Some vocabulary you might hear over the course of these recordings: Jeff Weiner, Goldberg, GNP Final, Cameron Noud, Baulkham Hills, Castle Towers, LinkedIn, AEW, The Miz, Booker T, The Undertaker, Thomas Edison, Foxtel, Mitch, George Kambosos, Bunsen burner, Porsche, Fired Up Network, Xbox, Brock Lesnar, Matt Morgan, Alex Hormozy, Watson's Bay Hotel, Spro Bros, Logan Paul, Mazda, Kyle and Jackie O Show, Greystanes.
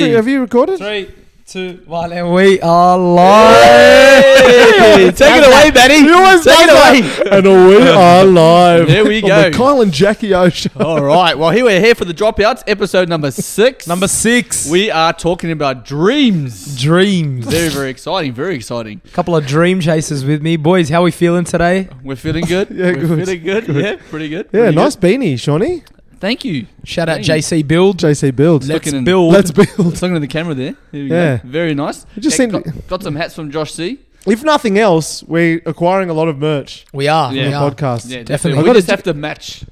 Have you recorded? 3, 2, 1, and we are live. Take it away, Benny. You always take it away. And we are live. There we go. The Kyle and Jackie O Show. All right. Well, here we're here for the Dropouts, episode number 6. We are talking about dreams. Very, very exciting. A couple of dream chasers with me, boys. How are we feeling today? We're feeling good. We're feeling good. Yeah, pretty good. Yeah, pretty nice good. Beanie, Shawnee. Thank you. Shout out JC Build. Let's build. It's looking at the camera there. Here we go. Very nice. Got some hats from Josh C. If nothing else, we're acquiring a lot of merch. We are. Yeah. On the podcast. Yeah, definitely. We just have to match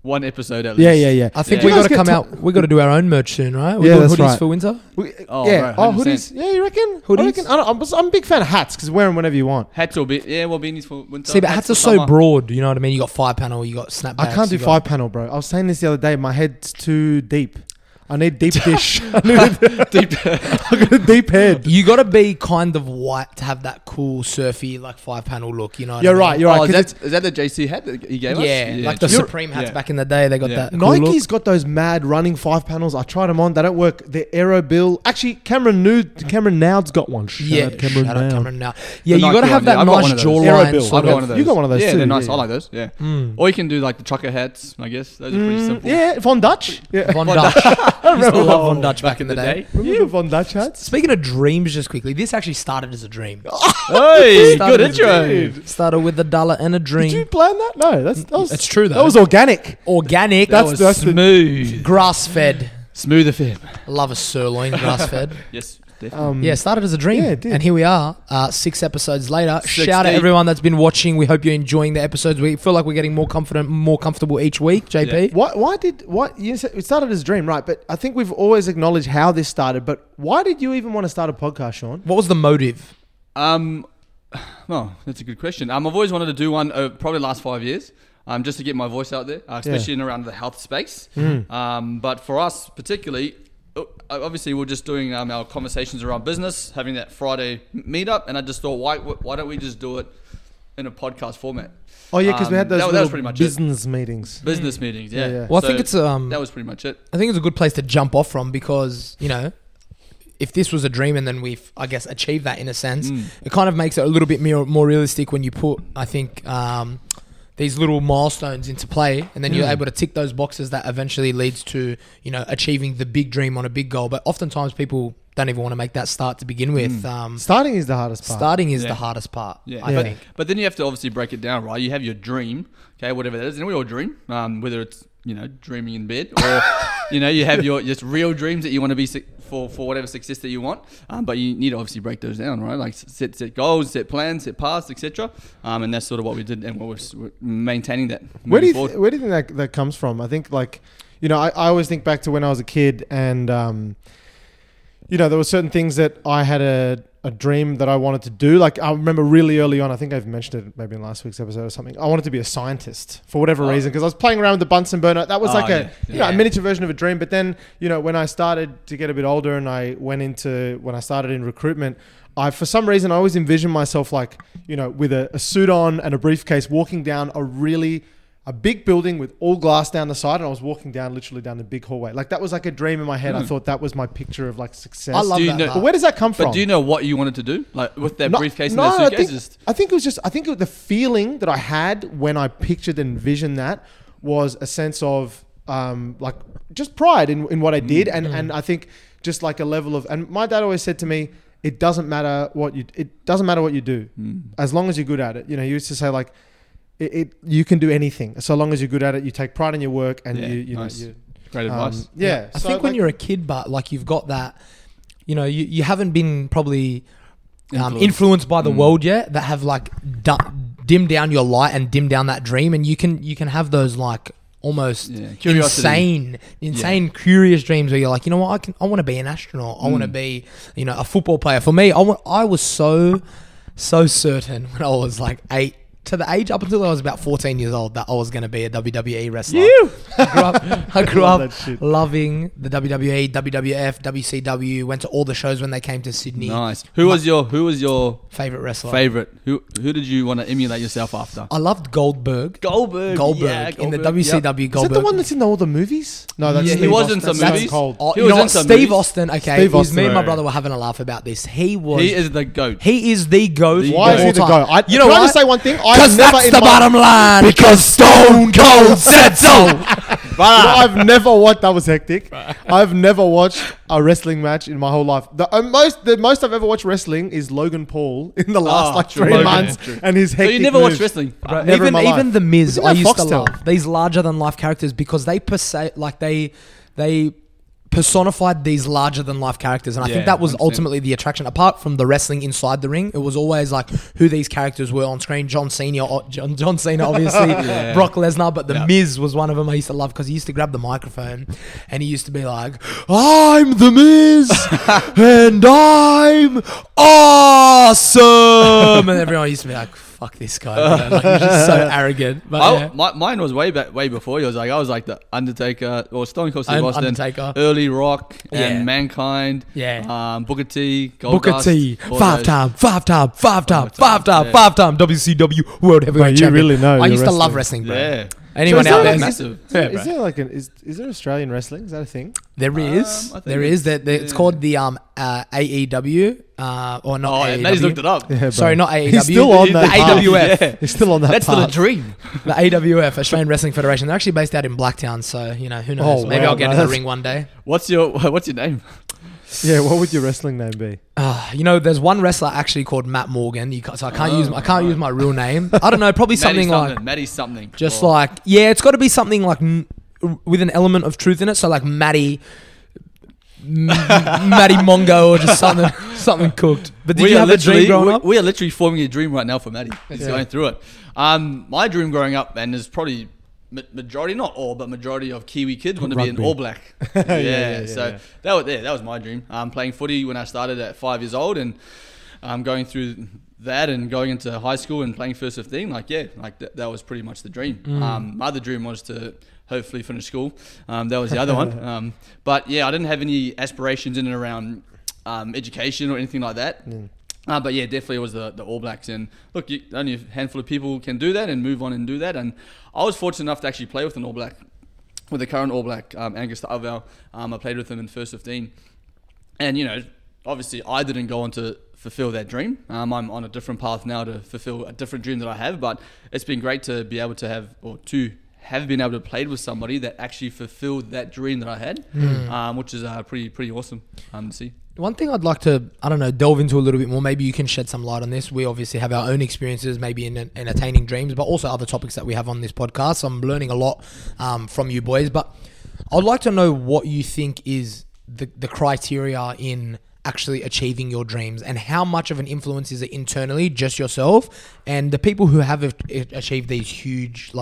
one episode at least. Yeah. I think we got to come out. We got to do our own merch soon, right? We got hoodies for winter. Hoodies. Yeah, you reckon? Hoodies. I'm a big fan of hats because wear them whenever you want. Hats or beanies for winter. See, but hats are so broad. You know what I mean? You got 5-panel. You got snapbacks. I can't do 5-panel, bro. I was saying this the other day. My head's too deep. I need deep dish. I got a deep head. You got to be kind of white to have that cool surfy, like 5-panel look. You know, you're right. Is that the JC hat that he gave us? Yeah, like the Supreme hats back in the day. They got that. Cool Nike's look. Got those mad running 5-panels. I tried them on. They don't work. The Aero Bill. Actually, Cameron Noud's got one. Shout out Cameron Noud. Yeah, you got to have that nice jawline. You got one of those. Yeah, they're nice. I like those. Yeah. Or you can do like the trucker hats. I guess those are pretty simple. Yeah, Von Dutch. I remember Von Dutch back in the day. Remember Von Dutch hats? Speaking of dreams, just quickly, this actually started as a dream. Hey, good intro. Started with $1 and a dream. Did you plan that? No, that was. It's true though. That was organic. That was smooth. Grass fed. Smoother fed. I love a sirloin grass fed. Yes. Yeah, started as a dream, it did. And here we are, 6 episodes later. 16. Shout out everyone that's been watching. We hope you're enjoying the episodes. We feel like we're getting more confident, more comfortable each week. JP, why you said it started as a dream, right? But I think we've always acknowledged how this started. But why did you even want to start a podcast, Sean? What was the motive? Well, that's a good question. I've always wanted to do one, probably the last 5 years. Just to get my voice out there, especially in around the health space. But for us particularly. Obviously, we're just doing our conversations around business, having that Friday meetup, and I just thought, why don't we just do it in a podcast format? Oh yeah, because we had those that was pretty much business meetings. Business meetings, yeah. Well, I think it's that was pretty much it. I think it's a good place to jump off from because you know, if this was a dream and then we've, I guess, achieved that in a sense, it kind of makes it a little bit more realistic when you put, I think. These little milestones into play, and then you're able to tick those boxes that eventually leads to, you know, achieving the big dream on a big goal. But oftentimes people don't even want to make that start to begin with. Starting is the hardest part. I think. But then you have to obviously break it down, right? You have your dream, okay, whatever that is, and we all dream, whether it's, you know, dreaming in bed or, you know, you have your just real dreams that you want to be for whatever success that you want. But you need to obviously break those down, right? Like set goals, set plans, set paths, etc. And that's sort of what we did and what we're maintaining that. Where do you think that comes from? I think like, you know, I always think back to when I was a kid and, you know, there were certain things that I had a dream that I wanted to do. Like I remember really early on, I think I've mentioned it maybe in last week's episode or something. I wanted to be a scientist for whatever reason because I was playing around with the Bunsen burner. That was a miniature version of a dream. But then, you know, when I started to get a bit older and when I started in recruitment, for some reason, I always envisioned myself like, you know, with a suit on and a briefcase walking down a big building with all glass down the side, and I was walking down the big hallway. Like that was like a dream in my head. I thought that was my picture of like success. I love that. But where does that come from? But do you know what you wanted to do? Like with that briefcase and those suitcases? I think the feeling that I had when I pictured and envisioned that was a sense of like just pride in what I did. And I think just like a level of, and my dad always said to me, it doesn't matter what you do as long as you're good at it. You know, he used to say like, you can do anything so long as you're good at it. You take pride in your work, and you know, great advice. I think when you're a kid, but like you've got that, you know, you haven't been probably influenced by the world yet that have like dimmed down your light and dimmed down that dream, and you can have those like almost insane curious dreams where you're like, you know what, I want to be an astronaut. I want to be, you know, a football player. For me, I was so certain when I was like 8. to the age up until I was about 14 years old that I was going to be a WWE wrestler. I grew up loving the WWE, WWF, WCW. Went to all the shows when they came to Sydney. Nice. Who was your favorite wrestler? Who did you want to emulate yourself after? I loved Goldberg. Goldberg. The WCW. Yep. Goldberg. Is that the one that's in all the movies? No, that's Steve. He was in some movies. Steve Austin. Okay, me and my brother were having a laugh about this. He is the GOAT. He is the GOAT. Why is he the GOAT? You know what? Can I just say one thing? Because that's the bottom line. Because Stone Cold said so. That was hectic. I've never watched a wrestling match in my whole life. The most I've ever watched wrestling is Logan Paul in the last 3 months, and his hectic. So you never watched wrestling, bro. Even The Miz. I used to love these larger than life characters because they personified these larger than life characters, and I think that was 100%. Ultimately the attraction. Apart from the wrestling inside the ring, it was always like who these characters were on screen. John Cena obviously, Brock Lesnar, but The Miz was one of them I used to love because he used to grab the microphone and he used to be like, "I'm The Miz and I'm awesome," and everyone used to be like, "Fuck this guy!" He's just so arrogant. But mine was way before yours. Like I was like the Undertaker or Stone Cold Steve Austin, early Rock and Mankind, Booker T, Goldust, five-time WCW World Heavyweight Champion. You really know. I used to love wrestling, bro. Yeah. Anyone out there? Massive. Is there like is there Australian wrestling? Is that a thing? There is. It's called the AEW. AEW. They just looked it up. Yeah, sorry, not AEW. He's still on that. The AWF. Yeah. He's still on that. That's still a dream. The AWF, Australian Wrestling Federation. They're actually based out in Blacktown, so you know who knows. I'll get into the ring one day. What's your name? Yeah, what would your wrestling name be? There's one wrestler actually called Matt Morgan, so I can't use my real name. I don't know, probably Maddie something. It's got to be something like with an element of truth in it. So like Maddie Mongo or just something cooked. But did you have a dream growing up? We are literally forming a dream right now for Maddie. He's going through it. My dream growing up, and there's probably majority, not all, but majority of Kiwi kids want to be an All Black. That was my dream. Playing footy when I started at 5 years old, and going through that and going into high school and playing first fifteen. That was pretty much the dream. My other dream was to hopefully finish school. That was the other one. I didn't have any aspirations in and around education or anything like that. Definitely it was the All Blacks. And look, only a handful of people can do that and move on and do that. And I was fortunate enough to actually play with an All Black, with the current All Black, Angus de Alval. I played with him in first 15. And, obviously I didn't go on to fulfill that dream. I'm on a different path now to fulfill a different dream that I have. But it's been great to be able to have been able to play with somebody that actually fulfilled that dream that I had, which is pretty awesome to see. One thing I'd like to, delve into a little bit more. Maybe you can shed some light on this. We obviously have our own experiences, maybe in attaining dreams, but also other topics that we have on this podcast. I'm learning a lot from you boys, but I'd like to know what you think is the criteria in actually achieving your dreams, and how much of an influence is it internally, just yourself, and the people who have achieved these huge,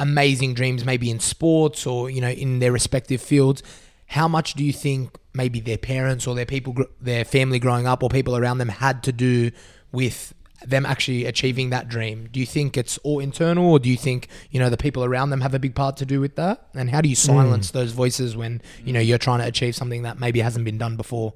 amazing dreams, maybe in sports or, in their respective fields. How much do you think maybe their parents or their family growing up or people around them had to do with them actually achieving that dream? Do you think it's all internal, or do you think, the people around them have a big part to do with that? And how do you silence those voices when, you're trying to achieve something that maybe hasn't been done before?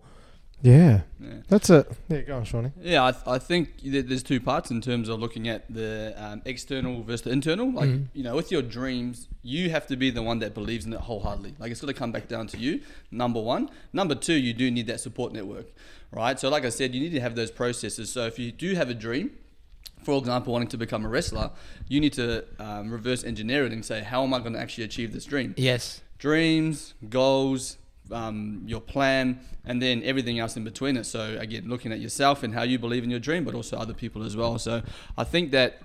Yeah. That's it. Yeah, go on, Shawnee. Yeah, I think there's two parts in terms of looking at the external versus the internal. With your dreams, you have to be the one that believes in it wholeheartedly. It's got to come back down to you, number one. Number two, you do need that support network, right? So like I said, you need to have those processes. So if you do have a dream, for example, wanting to become a wrestler, you need to reverse engineer it and say, how am I going to actually achieve this dream? Yes. Dreams, goals, your plan, and then everything else in between it. So again, looking at yourself and how you believe in your dream, but also other people as well. So I think that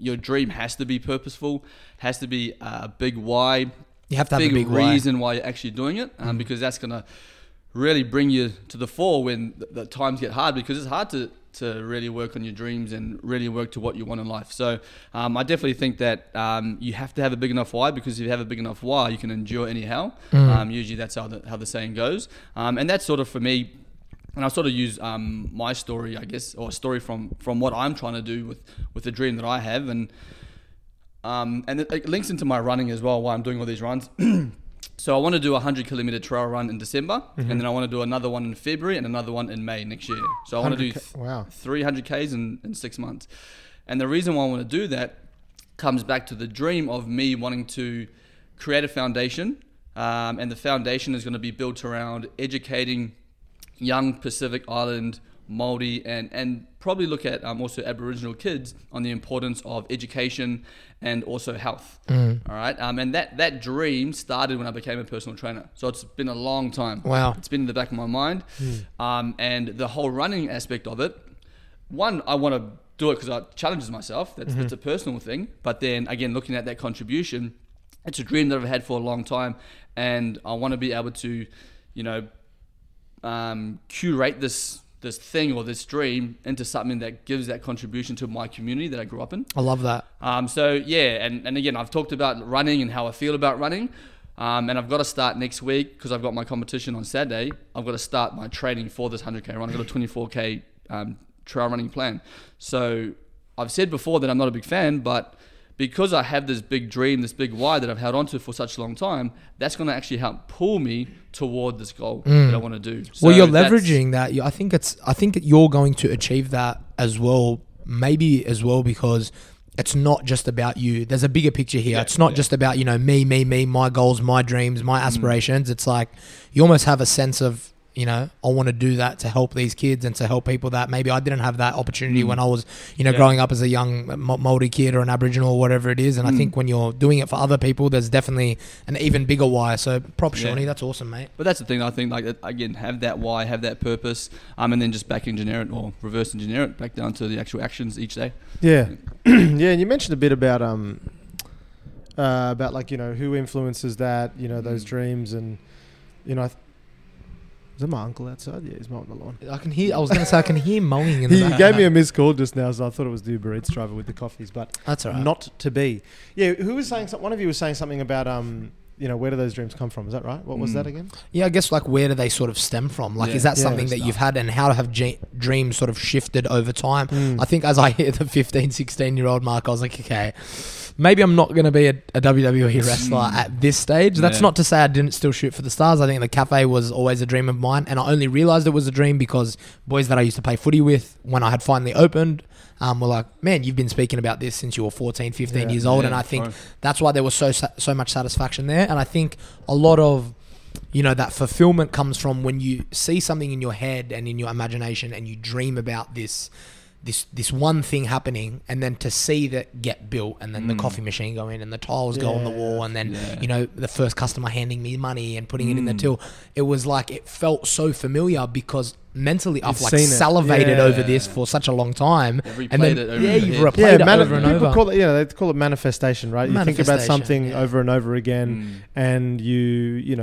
your dream has to be purposeful, has to be a big why. You have to have a big reason why you're actually doing it, because that's going to really bring you to the fore when the times get hard, because it's hard to really work on your dreams and really work to what you want in life. So I definitely think that you have to have a big enough why, because if you have a big enough why, you can endure anyhow. Usually that's how the saying goes. And that's sort of, for me, And I sort of use my story, I guess, or a story from what I'm trying to do with the dream that I have. And it links into my running as well, why I'm doing all these runs. So I want to do a 100-kilometer trail run in December, mm-hmm. and then I want to do another one in February and another one in May next year. So I want to do 300Ks in 6 months. And the reason why I want to do that comes back to the dream of me wanting to create a foundation, and the foundation is going to be built around educating young Pacific Island, Māori, and probably look at also Aboriginal kids on the importance of education and also health. Mm. All right, and that dream started when I became a personal trainer. So it's been a long time. Wow, it's been in the back of my mind, and the whole running aspect of it. One, I want to do it because it challenges myself. That's it's a personal thing. But then again, looking at that contribution, it's a dream that I've had for a long time, and I want to be able to, curate this thing or this dream into something that gives that contribution to my community that I grew up in. I love that. And again, I've talked about running and how I feel about running, and I've got to start next week because I've got my competition on Saturday. I've got to start my training for this 100K run. I've got a 24K trail running plan. So I've said before that I'm not a big fan, but because I have this big dream, this big why that I've held onto for such a long time, that's going to actually help pull me toward this goal that I want to do. So well, you're leveraging that. I think you're going to achieve that as well, maybe as well, because it's not just about you. There's a bigger picture here. Yeah, it's not just about, me, my goals, my dreams, my aspirations. It's like you almost have a sense of, I want to do that to help these kids and to help people that maybe I didn't have that opportunity when I was, growing up as a young Māori kid or an Aboriginal or whatever it is. And I think when you're doing it for other people, there's definitely an even bigger why. So props, Shawnee, that's awesome, mate. But that's the thing. I think, have that why, have that purpose, and then just back engineer it or reverse engineer it back down to the actual actions each day. Yeah. Yeah, and you mentioned a bit about who influences that, those dreams and, is that my uncle outside? Yeah, he's mowing the lawn. I can hear mowing in the background. He gave me a missed call just now, so I thought it was the Uber Eats driver with the coffees, but that's all right. Not to be. Yeah, who was saying one of you was saying something about where do those dreams come from? Is that right? What was that again? Yeah, I guess where do they sort of stem from? Is that something that you've had, and how have dreams sort of shifted over time? Mm. I think as I hit the 15, 16-year-old mark, I was like, okay, maybe I'm not going to be a WWE wrestler at this stage. That's not to say I didn't still shoot for the stars. I think the cafe was always a dream of mine, and I only realised it was a dream because boys that I used to play footy with, when I had finally opened, were like, man, you've been speaking about this since you were 14, 15 years old. And I think that's why there was so much satisfaction there. And I think a lot of, that fulfillment comes from when you see something in your head and in your imagination and you dream about this one thing happening, and then to see that get built, and then the coffee machine go in and the tiles go on the wall, and then the first customer handing me money and putting it in the till. It was like it felt so familiar because mentally I've salivated over this for such a long time. You've replayed it over and over. They call it manifestation, right? You think about something over and over again, and you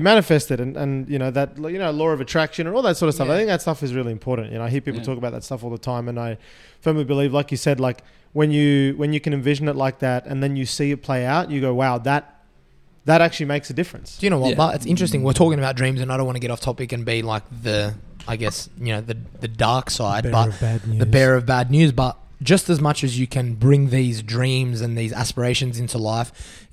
manifest it, and that law of attraction and all that sort of stuff. I think that stuff is really important. I hear people talk about that stuff all the time, and I firmly believe, like you said, like when you can envision it like that, and then you see it play out, you go, wow, that actually makes a difference. Do you know what? Yeah. But it's interesting. We're talking about dreams, and I don't want to get off topic and be like the dark side, the bearer of bad news. But just as much as you can bring these dreams and these aspirations into life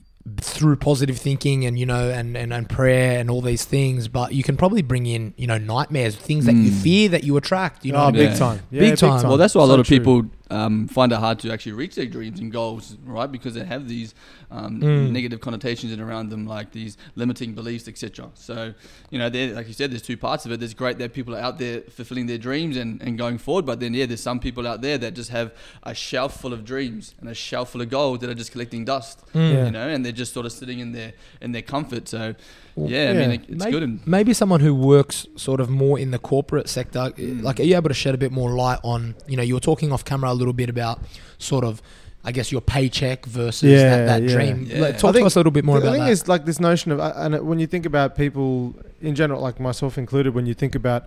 through positive thinking and and prayer and all these things, but you can probably bring in nightmares, things that you fear that you attract. Big time. Well, that's why a lot of people find it hard to actually reach their dreams and goals, right? Because they have these negative connotations in around them, like these limiting beliefs, etc. So like you said, there's two parts of it. There's great that people are out there fulfilling their dreams and going forward, but then there's some people out there that just have a shelf full of dreams and a shelf full of goals that are just collecting dust, and they're just sort of sitting in their comfort. So it's good. And maybe someone who works sort of more in the corporate sector, are you able to shed a bit more light on, you were talking off camera a little bit about sort of, I guess, your paycheck versus that dream. Yeah. Talk to us a little bit more about that. I think it's like this notion of, and when you think about people in general, like myself included, when you think about,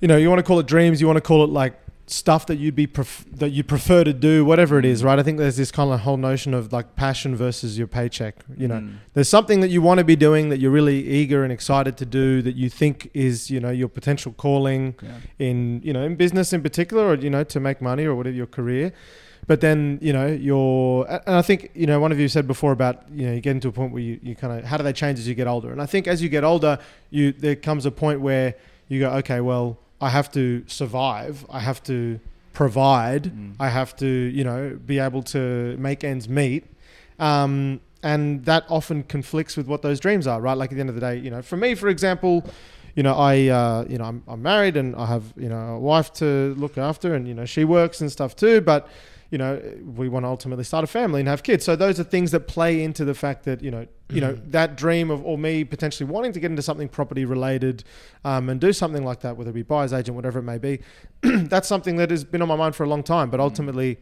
you want to call it dreams, you want to call it like stuff that you'd be that you prefer to do, whatever it is, right? I think there's this kind of whole notion of like passion versus your paycheck. You know, there's something that you want to be doing that you're really eager and excited to do that you think is, you know, your potential calling in, you know, in business in particular, or, you know, to make money or whatever, your career. But then, you know, you're, and I think, you know, one of you said before about, you know, you get into a point where you kind of, how do they change as you get older? And I think as you get older, there comes a point where you go, okay, well, I have to survive. I have to provide. I have to, you know, be able to make ends meet. And that often conflicts with what those dreams are, right? Like at the end of the day, you know, for me, for example, you know, I'm married and I have, you know, a wife to look after, and, you know, she works and stuff too, but, you know, we want to ultimately start a family and have kids. So those are things that play into the fact that, you know, that dream of, or me potentially wanting to get into something property related, and do something like that, whether it be buyer's agent, whatever it may be, that's something that has been on my mind for a long time. But ultimately,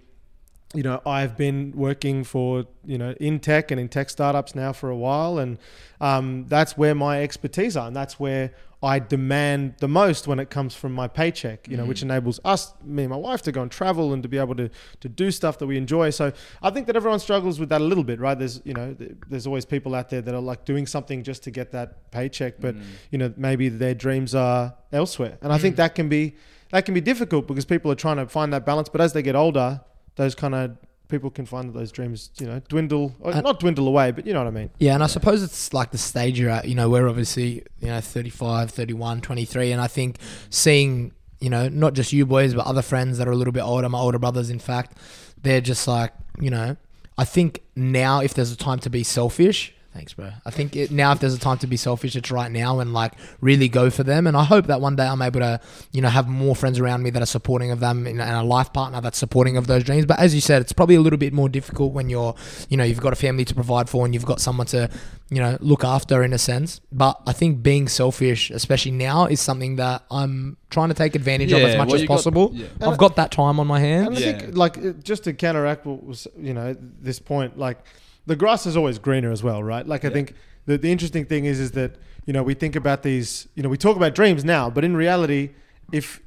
you know, I've been working for, you know, in tech and in tech startups now for a while. And, that's where my expertise are, and that's where I demand the most when it comes from my paycheck, you know, which enables us, me and my wife, to go and travel and to be able to do stuff that we enjoy. So I think that everyone struggles with that a little bit, right? There's, you know, there's always people out there that are like doing something just to get that paycheck, but you know, maybe their dreams are elsewhere. And I think that can be difficult because people are trying to find that balance. But as they get older, those kind of people can find that those dreams, you know, dwindle, or not dwindle away, but you know what I mean? Yeah. And I suppose it's like the stage you're at, you know, we're obviously, you know, 35, 31, 23. And I think seeing, you know, not just you boys, but other friends that are a little bit older, my older brothers, in fact, they're just like, you know, I think now if there's a time to be selfish, thanks, bro. I think now if there's a time to be selfish, it's right now, and like really go for them. And I hope that one day I'm able to, you know, have more friends around me that are supporting of them, and a life partner that's supporting of those dreams. But as you said, it's probably a little bit more difficult when you're, you know, you've got a family to provide for and you've got someone to, you know, look after in a sense. But I think being selfish, especially now, is something that I'm trying to take advantage of as much as possible. I've got that time on my hands. And I think, like, just to counteract what was, you know, this point, like, the grass is always greener as well, right? Like I think the interesting thing is that, you know, we think about these, you know, we talk about dreams now, but in reality, if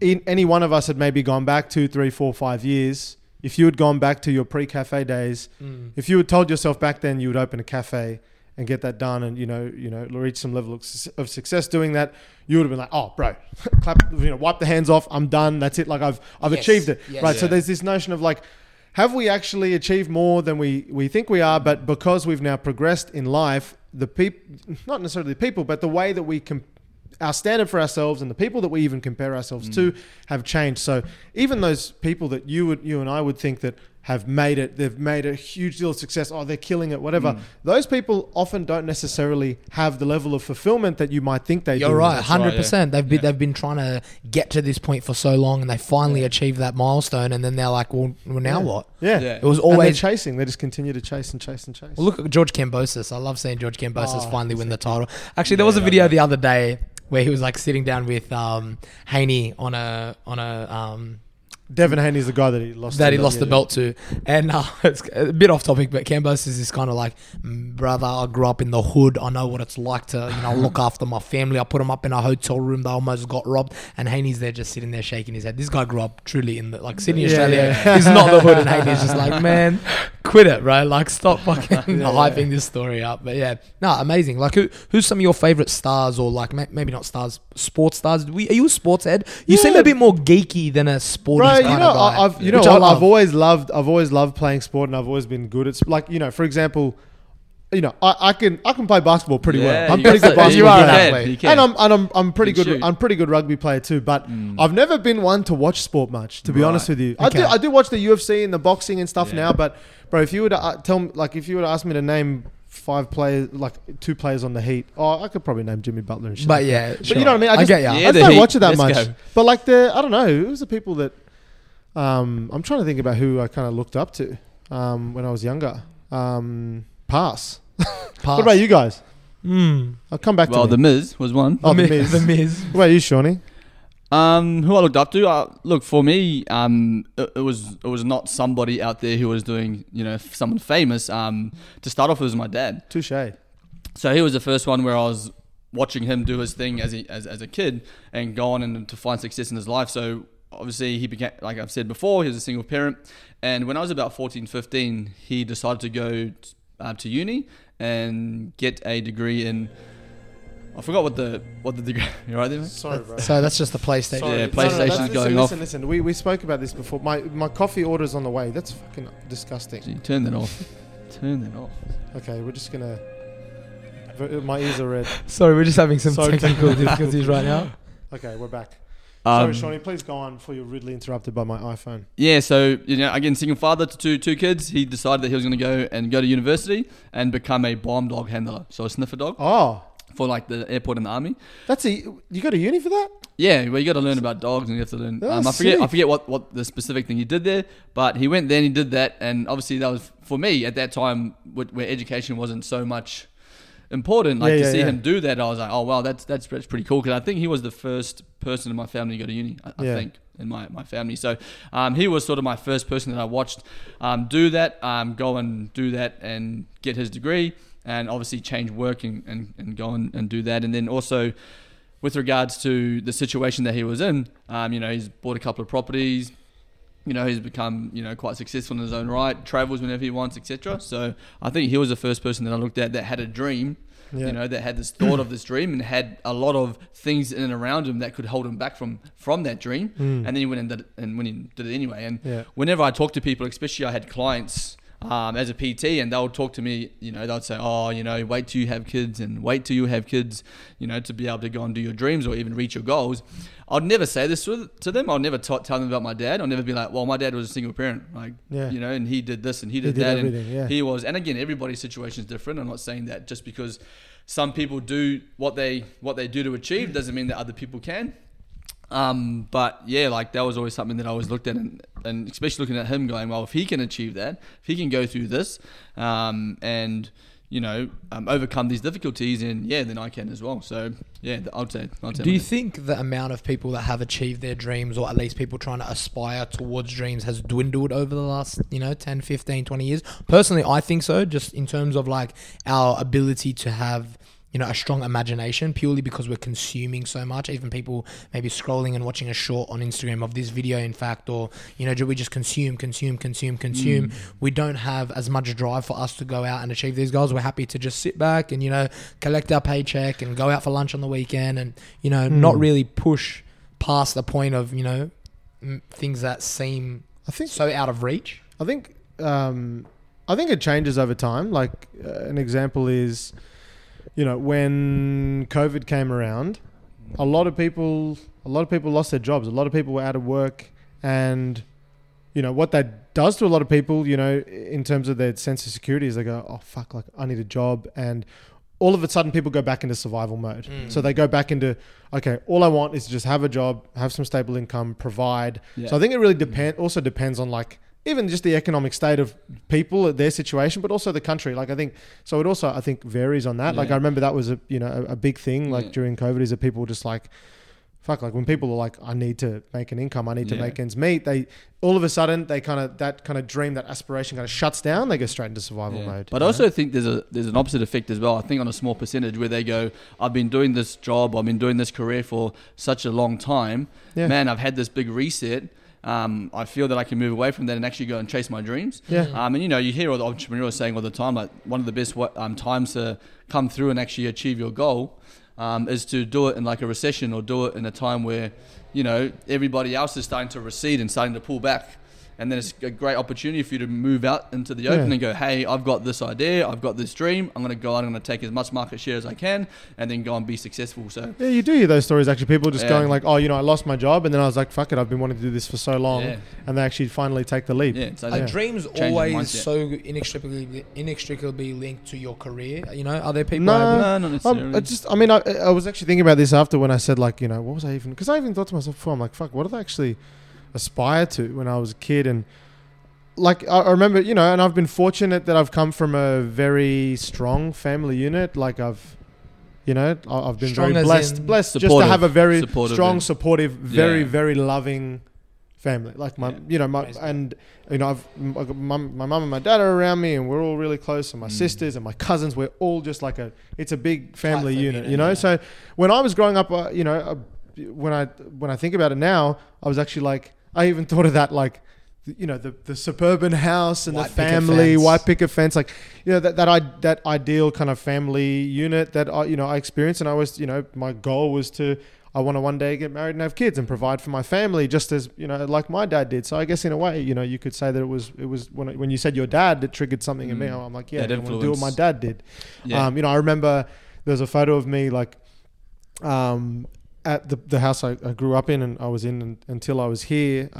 any one of us had maybe gone back 2, 3, 4, 5 years, if you had gone back to your pre-cafe days, if you had told yourself back then you would open a cafe and get that done and, you know, reach some level of success doing that, you would have been like, oh, bro, clap, you know, wipe the hands off, I'm done, that's it, like I've achieved it, right? Yeah. So there's this notion of like, have we actually achieved more than we think we are? But because we've now progressed in life, not necessarily the people, but the way that we our standard for ourselves and the people that we even compare ourselves to have changed. So even those people that you and I would think that have made it, they've made a huge deal of success, oh, they're killing it, whatever. Those people often don't necessarily have the level of fulfillment that you might think they do. You're right, 100%. Right, They've been trying to get to this point for so long, and they finally achieved that milestone, and then they're like, well now what? Yeah. It was always... And they're chasing. They just continue to chase and chase and chase. Well, look at George Kambosos. I love seeing George Kambosos finally win the title. Actually, there was a video the other day where he was like sitting down with Haney on a Devin Haney's the guy that he lost the belt to. And it's a bit off topic, but Kambosos is kind of like, brother, I grew up in the hood. I know what it's like to, you know, look after my family. I put them up in a hotel room. They almost got robbed. And Haney's there just sitting there shaking his head. This guy grew up truly in the, like, Sydney, Australia. Yeah. He's not the hood. And Haney's just like, man, quit it, bro. Like, stop fucking hyping this story up. But amazing. Like, who's some of your favorite stars, or like maybe not stars, sports stars? Are you a sports head? You seem a bit more geeky than a sporty star. You know, I've always loved playing sport, and I've always been good at, like, you know, for example, you know, I can play basketball pretty well. I'm pretty good basketball athlete, and I'm pretty good. Shoot. I'm pretty good rugby player too. But I've never been one to watch sport much, to be honest with you. Okay. I do watch the UFC and the boxing and stuff now. But bro, if you were to tell me, like, if you were to ask me to name 5 players, like 2 players on the Heat, I could probably name Jimmy Butler and shit. But you know what I mean. I don't watch it that much. But like I don't know, it was the people that. I'm trying to think about who I kind of looked up to when I was younger. Pass. What about you guys? I'll come back to The Miz was one. The Miz. What about you, Shawnee? Who I looked up to? Look, for me, it was not somebody out there who was doing, you know, someone famous. To start off, it was my dad. Touché. So he was the first one where I was watching him do his thing as a kid and go on and to find success in his life. So obviously he became, like I've said before, he was a single parent. And when I was about 14, 15, he decided to go to uni and get a degree in, I forgot what the degree. You right there, mate? Sorry, bro. So that's just the PlayStation. Sorry. Yeah, PlayStation's going off. Listen. We spoke about this before. My coffee order's on the way. That's fucking disgusting. Gee, turn that off. Okay, we're just gonna. My ears are red. Sorry, we're just having some technical difficulties right now. Okay, we're back. Sorry, Shawnee, please go on before you're rudely interrupted by my iPhone. Yeah, so, you know, again, single father to two kids, he decided that he was going to go to university and become a bomb dog handler, so a sniffer dog. Oh. For like the airport and the army. You go to uni for that? Yeah, well, you got to learn about dogs and you have to learn. I forget what the specific thing he did there, but he went there and he did that, and obviously that was, for me at that time, where education wasn't so much important, him do that, I was like, oh wow, that's pretty cool, because I think he was the first person in my family to go to uni, I think, in my family. So he was sort of my first person that I watched do that, go and do that and get his degree, and obviously change work and go and do that. And then also with regards to the situation that he was in, he's bought a couple of properties, he's become, quite successful in his own right, travels whenever he wants, etc. So I think he was the first person that I looked at that had a dream, that had this thought of this dream and had a lot of things in and around him that could hold him back from that dream. And then he went and did it anyway. And whenever I talk to people, especially I had clients as a PT, and they'll talk to me, they'll say, wait till you have kids and wait till you have kids, to be able to go and do your dreams or even reach your goals. I'd never say this to them. I'll never tell them about my dad. I'll never be like, well, my dad was a single parent, and he did this and he did that, and he was. And again, everybody's situation is different. I'm not saying that just because some people do what they do to achieve doesn't mean that other people can. But that was always something that I always looked at, and especially looking at him going, well, if he can achieve that, if he can go through this, overcome these difficulties, and then I can as well. So I'd say. Do you think the amount of people that have achieved their dreams, or at least people trying to aspire towards dreams, has dwindled over the last, 10, 15, 20 years? Personally, I think so, just in terms of like our ability to have, a strong imagination, purely because we're consuming so much. Even people maybe scrolling and watching a short on Instagram of this video, in fact, or, do we just consume? We don't have as much drive for us to go out and achieve these goals. We're happy to just sit back and, collect our paycheck and go out for lunch on the weekend and, not really push past the point of, things that seem, I think, so out of reach. I think it changes over time. Like an example is, when COVID came around, a lot of people lost their jobs. A lot of people were out of work, and what that does to a lot of people, in terms of their sense of security, is they go, "Oh fuck, like I need a job," and all of a sudden people go back into survival mode. So they go back into, okay, all I want is to just have a job, have some stable income, provide. Yeah. So I think it really depends on like even just the economic state of people, their situation, but also the country. Like I think, so it also, I think, varies on that. Yeah. Like I remember that was a big thing during COVID, is that people were just like, fuck, like when people are like, I need to make an income, I need to make ends meet, they all of a sudden that kind of dream, that aspiration kind of shuts down, they go straight into survival mode. But I also think there's an opposite effect as well. I think on a small percentage where they go, I've been doing this job, I've been doing this career for such a long time. Yeah. Man, I've had this big reset. I feel that I can move away from that and actually go and chase my dreams. Yeah. You hear all the entrepreneurs saying all the time, like one of the best times to come through and actually achieve your goal is to do it in like a recession, or do it in a time where, everybody else is starting to recede and starting to pull back. And then it's a great opportunity for you to move out into the open and go, hey, I've got this idea, I've got this dream, I'm going to go out, I'm going to take as much market share as I can, and then go and be successful. So yeah, you do hear those stories, actually. People just going like, oh, I lost my job, and then I was like, fuck it, I've been wanting to do this for so long, and they actually finally take the leap. Yeah, so are dreams always so inextricably linked to your career? Are there people? No, not necessarily. I was actually thinking about this after, when I said like, what was I even? Because I even thought to myself before, I'm like, fuck, what did I actually aspire to when I was a kid? And like I remember, and I've been fortunate that I've come from a very strong family unit. Like I've been strong, very blessed just to have a very supportive, very, very loving family. Like my, my mum and my dad are around me, and we're all really close, and my sisters and my cousins, we're all just like it's a big family unit. So when I was growing up, when I think about it now, I was actually like, I even thought of that, like, you know, the suburban house and the family, white picket fence, like, you know, that ideal kind of family unit that I, you know, I experienced. And I was, you know, my goal was to, I want to one day get married and have kids and provide for my family, just as, you know, like my dad did. So I guess in a way, you know, you could say that it was when you said your dad, that triggered something in me. I'm like, yeah, I want to do what my dad did. Yeah. You know, I remember there was a photo of me, like, at the house I grew up in and I was in until I was here,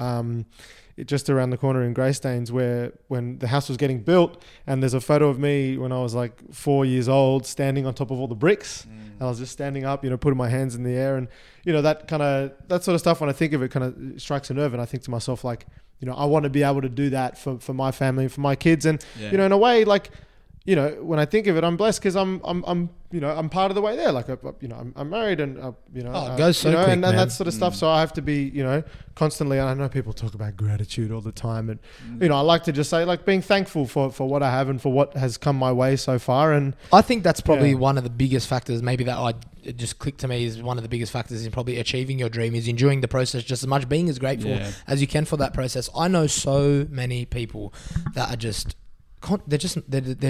it just around the corner in Greystanes, where when the house was getting built, and there's a photo of me when I was like 4 years old standing on top of all the bricks, and I was just standing up, you know, putting my hands in the air, and you know, that sort of stuff when I think of it kind of strikes a nerve, and I think to myself, like, you know, I want to be able to do that for my family, for my kids, and you know, in a way, like, you know, when I think of it, I'm blessed because I'm you know, I'm part of the way there. Like, you know, I'm married, and you know, it goes so you know, quick, and that sort of stuff. So I have to be, you know, constantly. And I know people talk about gratitude all the time, and you know, I like to just say, like, being thankful for what I have and for what has come my way so far. And I think that's probably one of the biggest factors. Maybe that it just clicked to me, is one of the biggest factors in probably achieving your dream is enjoying the process just as much, being as grateful as you can for that process. I know so many people that are just. They're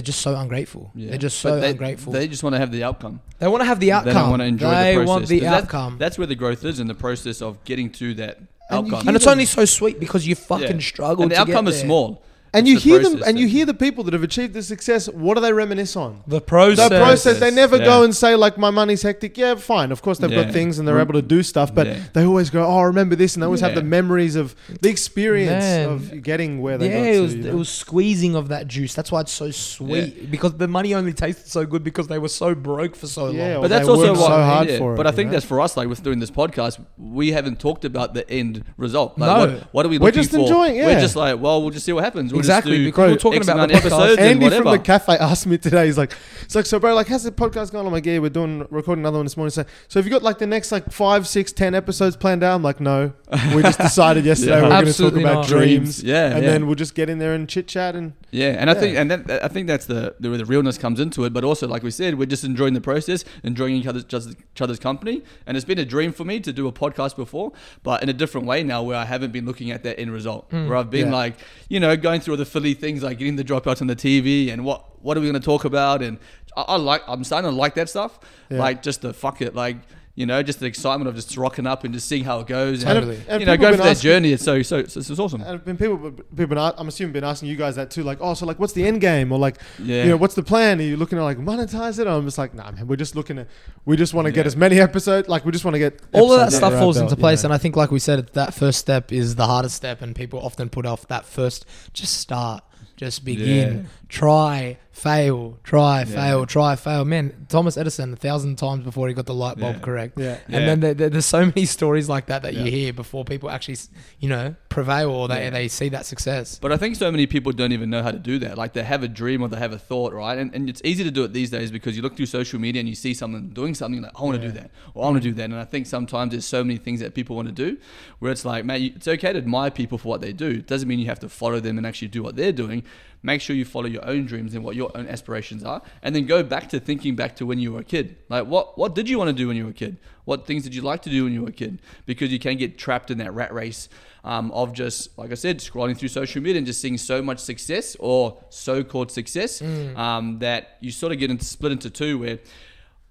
just so ungrateful. Yeah. They're just so ungrateful. They just want to have the outcome. They want to have the outcome. They don't want to enjoy the process. They want the outcome. That's where the growth is, in the process of getting to that outcome. And it's only so sweet because you fucking struggle to get there. And the outcome is small. And you hear them, and you hear the people that have achieved the success. What do they reminisce on? The process. They never go and say, like, my money's hectic. Yeah, fine. Of course, they've got things and they're able to do stuff, but they always go, oh, I remember this, and they always have the memories of the experience of getting where they got to. It was squeezing of that juice. That's why it's so sweet because the money only tasted so good because they were so broke for so long. But that's also so hard for it. But I think that's for us. Like, with doing this podcast, we haven't talked about the end result. Like, no, what are we looking for? We're just enjoying. We're just like, well, we'll just see what happens. Exactly, because we're talking about the podcast. Andy from the cafe asked me today, he's like, it's like, so bro, like, how's the podcast going? I'm like, yeah, we're recording another one this morning. So have you got like the next like 5, 6, 10 episodes planned out? I'm like, no, we just decided yesterday we're going to talk about dreams. And then we'll just get in there and chit chat and I think that's where the realness comes into it. But also, like we said, we're just enjoying the process, enjoying each other's company. And it's been a dream for me to do a podcast before, but in a different way now, where I haven't been looking at that end result, where I've been like, you know, going through the Philly things, like getting the dropouts on the TV and what are we going to talk about. And I'm starting to like that stuff, like just the fuck it, like, you know, just the excitement of just rocking up and just seeing how it goes, and you know, going for that journey. It's so it's awesome. And people, I'm assuming, been asking you guys that too, like, oh, so like, what's the end game, or like, you know, what's the plan? Are you looking to like monetize it? Or I'm just like, nah, man, we just want to get as many episodes, like, we just want to get all of that stuff falls into place. You know? And I think, like we said, that first step is the hardest step, and people often put off that first. Just start. Just begin. Try, fail, try, fail, try, fail. Man, Thomas Edison 1,000 times before he got the light bulb correct. And then there's so many stories like that you hear before people actually, you know, prevail, or they see that success. But I think so many people don't even know how to do that. Like, they have a dream or they have a thought, right? And it's easy to do it these days because you look through social media and you see someone doing something, like, I want to do that, or I want to do that. And I think sometimes there's so many things that people want to do where it's like, man, it's okay to admire people for what they do. It doesn't mean you have to follow them and actually do what they're doing. Make sure you follow your own dreams and what your own aspirations are, and then go back to when you were a kid. Like, what did you want to do when you were a kid? What things did you like to do when you were a kid? Because you can get trapped in that rat race of just, like I said, scrolling through social media and just seeing so much success, or so-called success, that you sort of get split into two, where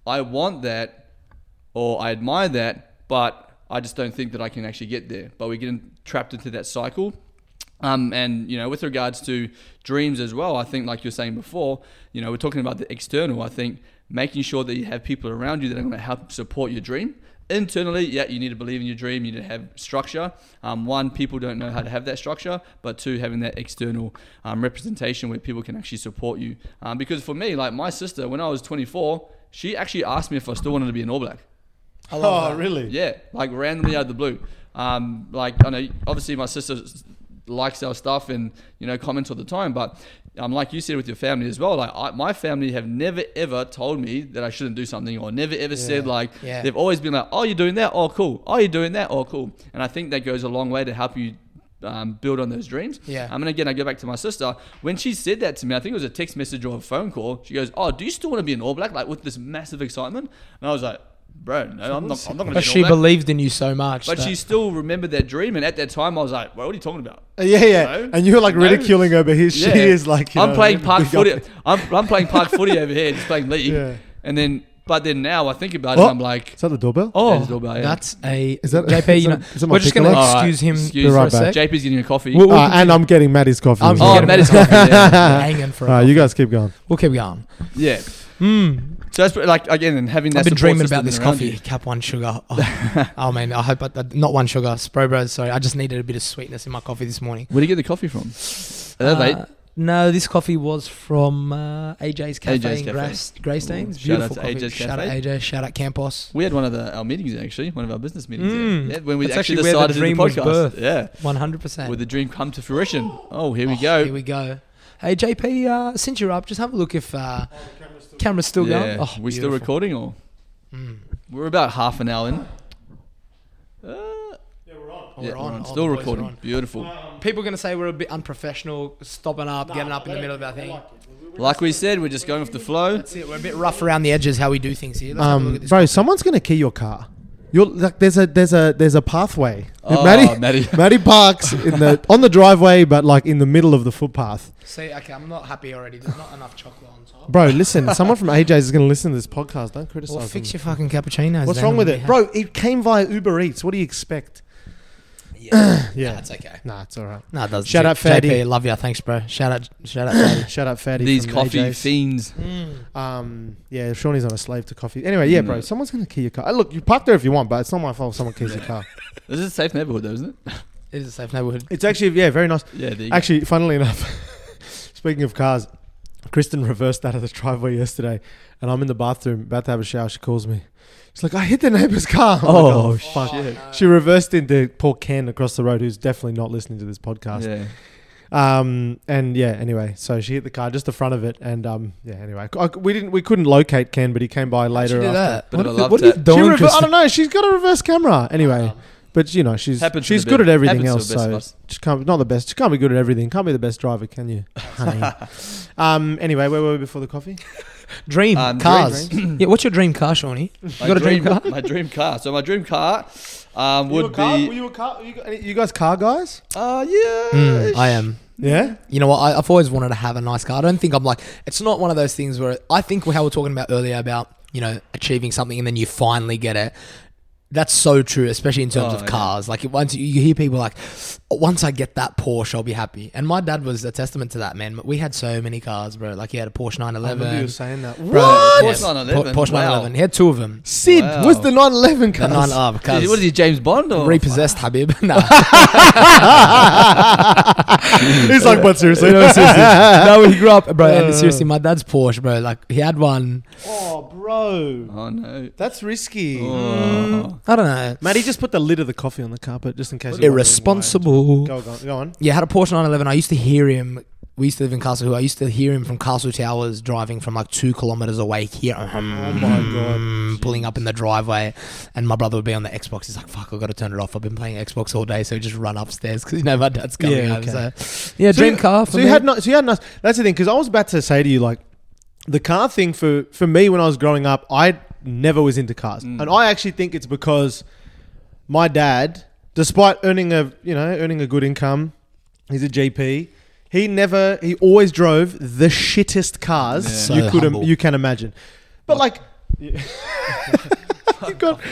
I want that or I admire that, but I just don't think that I can actually get there. But we're getting trapped into that cycle. And, you know, with regards to dreams as well, I think, like you're saying before, you know, we're talking about the external. I think making sure that you have people around you that are going to help support your dream. Internally, you need to believe in your dream. You need to have structure. One, people don't know how to have that structure, but two, having that external representation where people can actually support you. Because for me, like my sister, when I was 24, she actually asked me if I still wanted to be an All Black. Oh, really? Yeah, like randomly out of the blue. Like, I know, obviously my sister's likes our stuff and, you know, comments all the time, but like you said with your family as well, like my family have never ever told me that I shouldn't do something, or never ever said, like, they've always been like, oh, you're doing that, oh cool, oh, you're doing that, oh cool. And I think that goes a long way to help you build on those dreams. And again, I go back to my sister. When she said that to me, I think it was a text message or a phone call, she goes, oh, do you still want to be an All Black, like, with this massive excitement? And I was like, bro, no, I'm not going to. But she believed in you so much. But she still remembered that dream. And at that time, I was like, well, what are you talking about? Yeah, yeah. You know? And you were like ridiculing her, but here she is like, you know, playing park footy. I'm playing park footy over here, just playing league. Yeah. And then, but then now I think about it, and I'm like, is that the doorbell? Oh, that's the doorbell. Yeah. That's a. Is that JP? Is that, you know, is that we're just going to excuse him right for a sec. JP's getting a coffee, and I'm getting Maddie's coffee. Maddie's coffee. Yeah. Hanging for. You guys keep going. We'll keep going. Yeah. So that's like, again, and having that. I've been dreaming about this coffee. Cap one sugar. Oh man, I hope not one sugar. Spro Bros. Sorry, I just needed a bit of sweetness in my coffee this morning. Where do you get the coffee from? Adelaide. No, this coffee was from AJ's Cafe in Greystanes. Beautiful coffee. Shout out AJ. Shout out Campos. We had one of our meetings actually, one of our business meetings. Yeah, when we actually decided to do the podcast. Yeah, 100%. With the dream come to fruition. Oh, here we go. Here we go. Hey JP, since you're up, just have a look if camera's still going. Oh, we're still recording, or we're about half an hour in. We're on. Still recording. On. Beautiful. People are going to say we're a bit unprofessional, stopping up, getting up in the middle of our thing. Like we said, we're just going off the flow. That's it. We're a bit rough around the edges how we do things here. Let's have a look at this bro, someone's going to key your car. You're like, there's a pathway. Oh, Maddie parks on the driveway, but like in the middle of the footpath. See, okay, I'm not happy already. There's not enough chocolate on top. Bro, listen, someone from AJ's is going to listen to this podcast. Don't criticize them. Well, fix your fucking cappuccinos. What's wrong with it? Bro, it came via Uber Eats. What do you expect? Yeah, it's okay. Nah, it's all right. Nah, it doesn't. Shout out Fatty. JP, love you. Thanks, bro. Shout out Fatty. Shout out Fatty. These coffee AJ's. Fiends. Yeah, Shawnee's not a slave to coffee. Anyway, yeah, bro. Someone's going to key your car. Look, you park there if you want, but it's not my fault if someone keys your car. This is a safe neighborhood, though, isn't it? It is a safe neighborhood. It's actually, very nice. Yeah, actually, funnily enough, speaking of cars, Kristen reversed out of the driveway yesterday, and I'm in the bathroom about to have a shower. She calls me. She's like, I hit the neighbor's car. Oh fuck! Oh, no. She reversed into poor Ken across the road, who's definitely not listening to this podcast. Yeah. Anyway, so she hit the car, just the front of it, and Anyway, we couldn't locate Ken, but he came by later. She did after. That. What are you doing? I don't know. She's got a reverse camera. Anyway, but you know, she's good at everything else. So she can't not the best. She can't be good at everything. Can't be the best driver, can you? Anyway, where were we before the coffee? Dream cars. Yeah, what's your dream car, Shawnee? You got a dream car? My dream car. So my dream car would be. Were you a car? You guys car guys? Yeah. I am. Yeah. You know what? I've always wanted to have a nice car. I don't think I'm like. It's not one of those things where I think how we're talking about earlier about achieving something and then you finally get it. That's so true, especially in terms of cars. Like once you hear people like, once I get that Porsche, I'll be happy. And my dad was a testament to that, man. We had so many cars, bro. Like he had a Porsche 911. I remember you saying that. Bro, what? Yes. Porsche 911. Porsche 911. He had two of them. Sid, what's the 911 cars? The 911 cars. What is he, James Bond? Or repossessed Habib? No. He's like, but seriously. No, he grew up, bro. And seriously, my dad's Porsche, bro. Like he had one. Oh, bro. Oh, no. That's risky. Oh. I don't know. Matty just put the lid of the coffee on the carpet just in case. Irresponsible. Go on. Yeah, I had a Porsche 911. I used to hear him. We used to live in Castle Hill. I used to hear him from Castle Towers driving from like 2 kilometers away here. Oh my God. Pulling up in the driveway. And my brother would be on the Xbox. He's like, fuck, I've got to turn it off. I've been playing Xbox all day. So he'd just run upstairs because my dad's coming home. Okay. So, dream car for me. So you had that's the thing. Because I was about to say to you, like, the car thing for me when I was growing up, I never was into cars. And I actually think it's because my dad, despite earning a good income, he's a GP, he always drove the shittest cars you can imagine. But like you got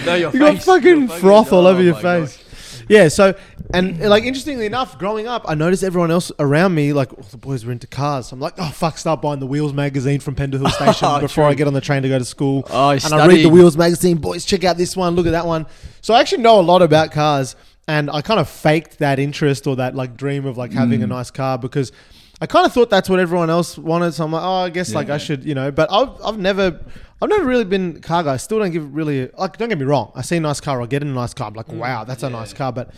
fucking froth all over your face. Gosh. Yeah, so, and like, interestingly enough, growing up, I noticed everyone else around me, like, the boys were into cars. So I'm like, oh, fuck, start buying the Wheels magazine from Penderhill Station before I get on the train to go to school. Oh, and I read the Wheels magazine, boys, check out this one, look at that one. So I actually know a lot about cars, and I kind of faked that interest or that, like, dream of, like, having a nice car because I kind of thought that's what everyone else wanted. So I'm like, oh, I guess, I should, but I've never really been car guy. I still don't give really... Like, don't get me wrong. I see a nice car. I'll get in a nice car. I'm like, wow, that's a nice car. But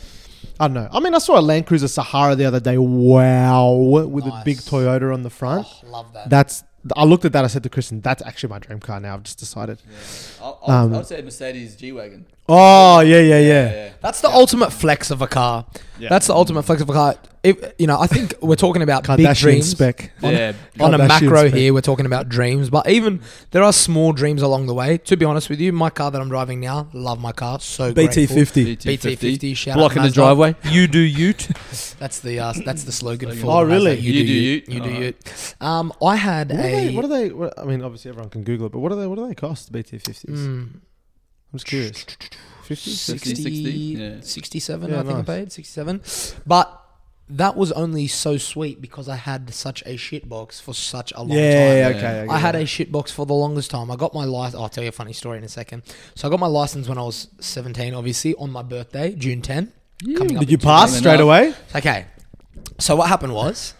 I don't know. I mean, I saw a Land Cruiser Sahara the other day. Wow. With a big Toyota on the front. Oh, love that. I looked at that. I said to Kristen, that's actually my dream car now. I've just decided. Yeah. I would say Mercedes G-Wagon. Oh, yeah. That's the ultimate flex of a car. Yeah. That's the ultimate flex of a car. if, you know, I think we're talking about big dreams. Spec. On a macro spec. Here, we're talking about dreams, but even there are small dreams along the way. To be honest with you, my car that I'm driving now, love my car, so grateful. BT50. BT50, shout out. Blocking the driveway. You do Ute. That's the slogan for. Oh, really? You do Ute. I had what are they? I mean, obviously everyone can Google it, but what do they cost? BT50s. I'm just curious. 50, 60, yeah. 67, yeah, I think nice. I paid 67. But that was only so sweet because I had such a shitbox for such a long time. I had a shitbox for the longest time. I got my license. I'll tell you a funny story in a second. So I got my license when I was 17, obviously, on my birthday, June 10. Did you pass straight away? Okay. So what happened was,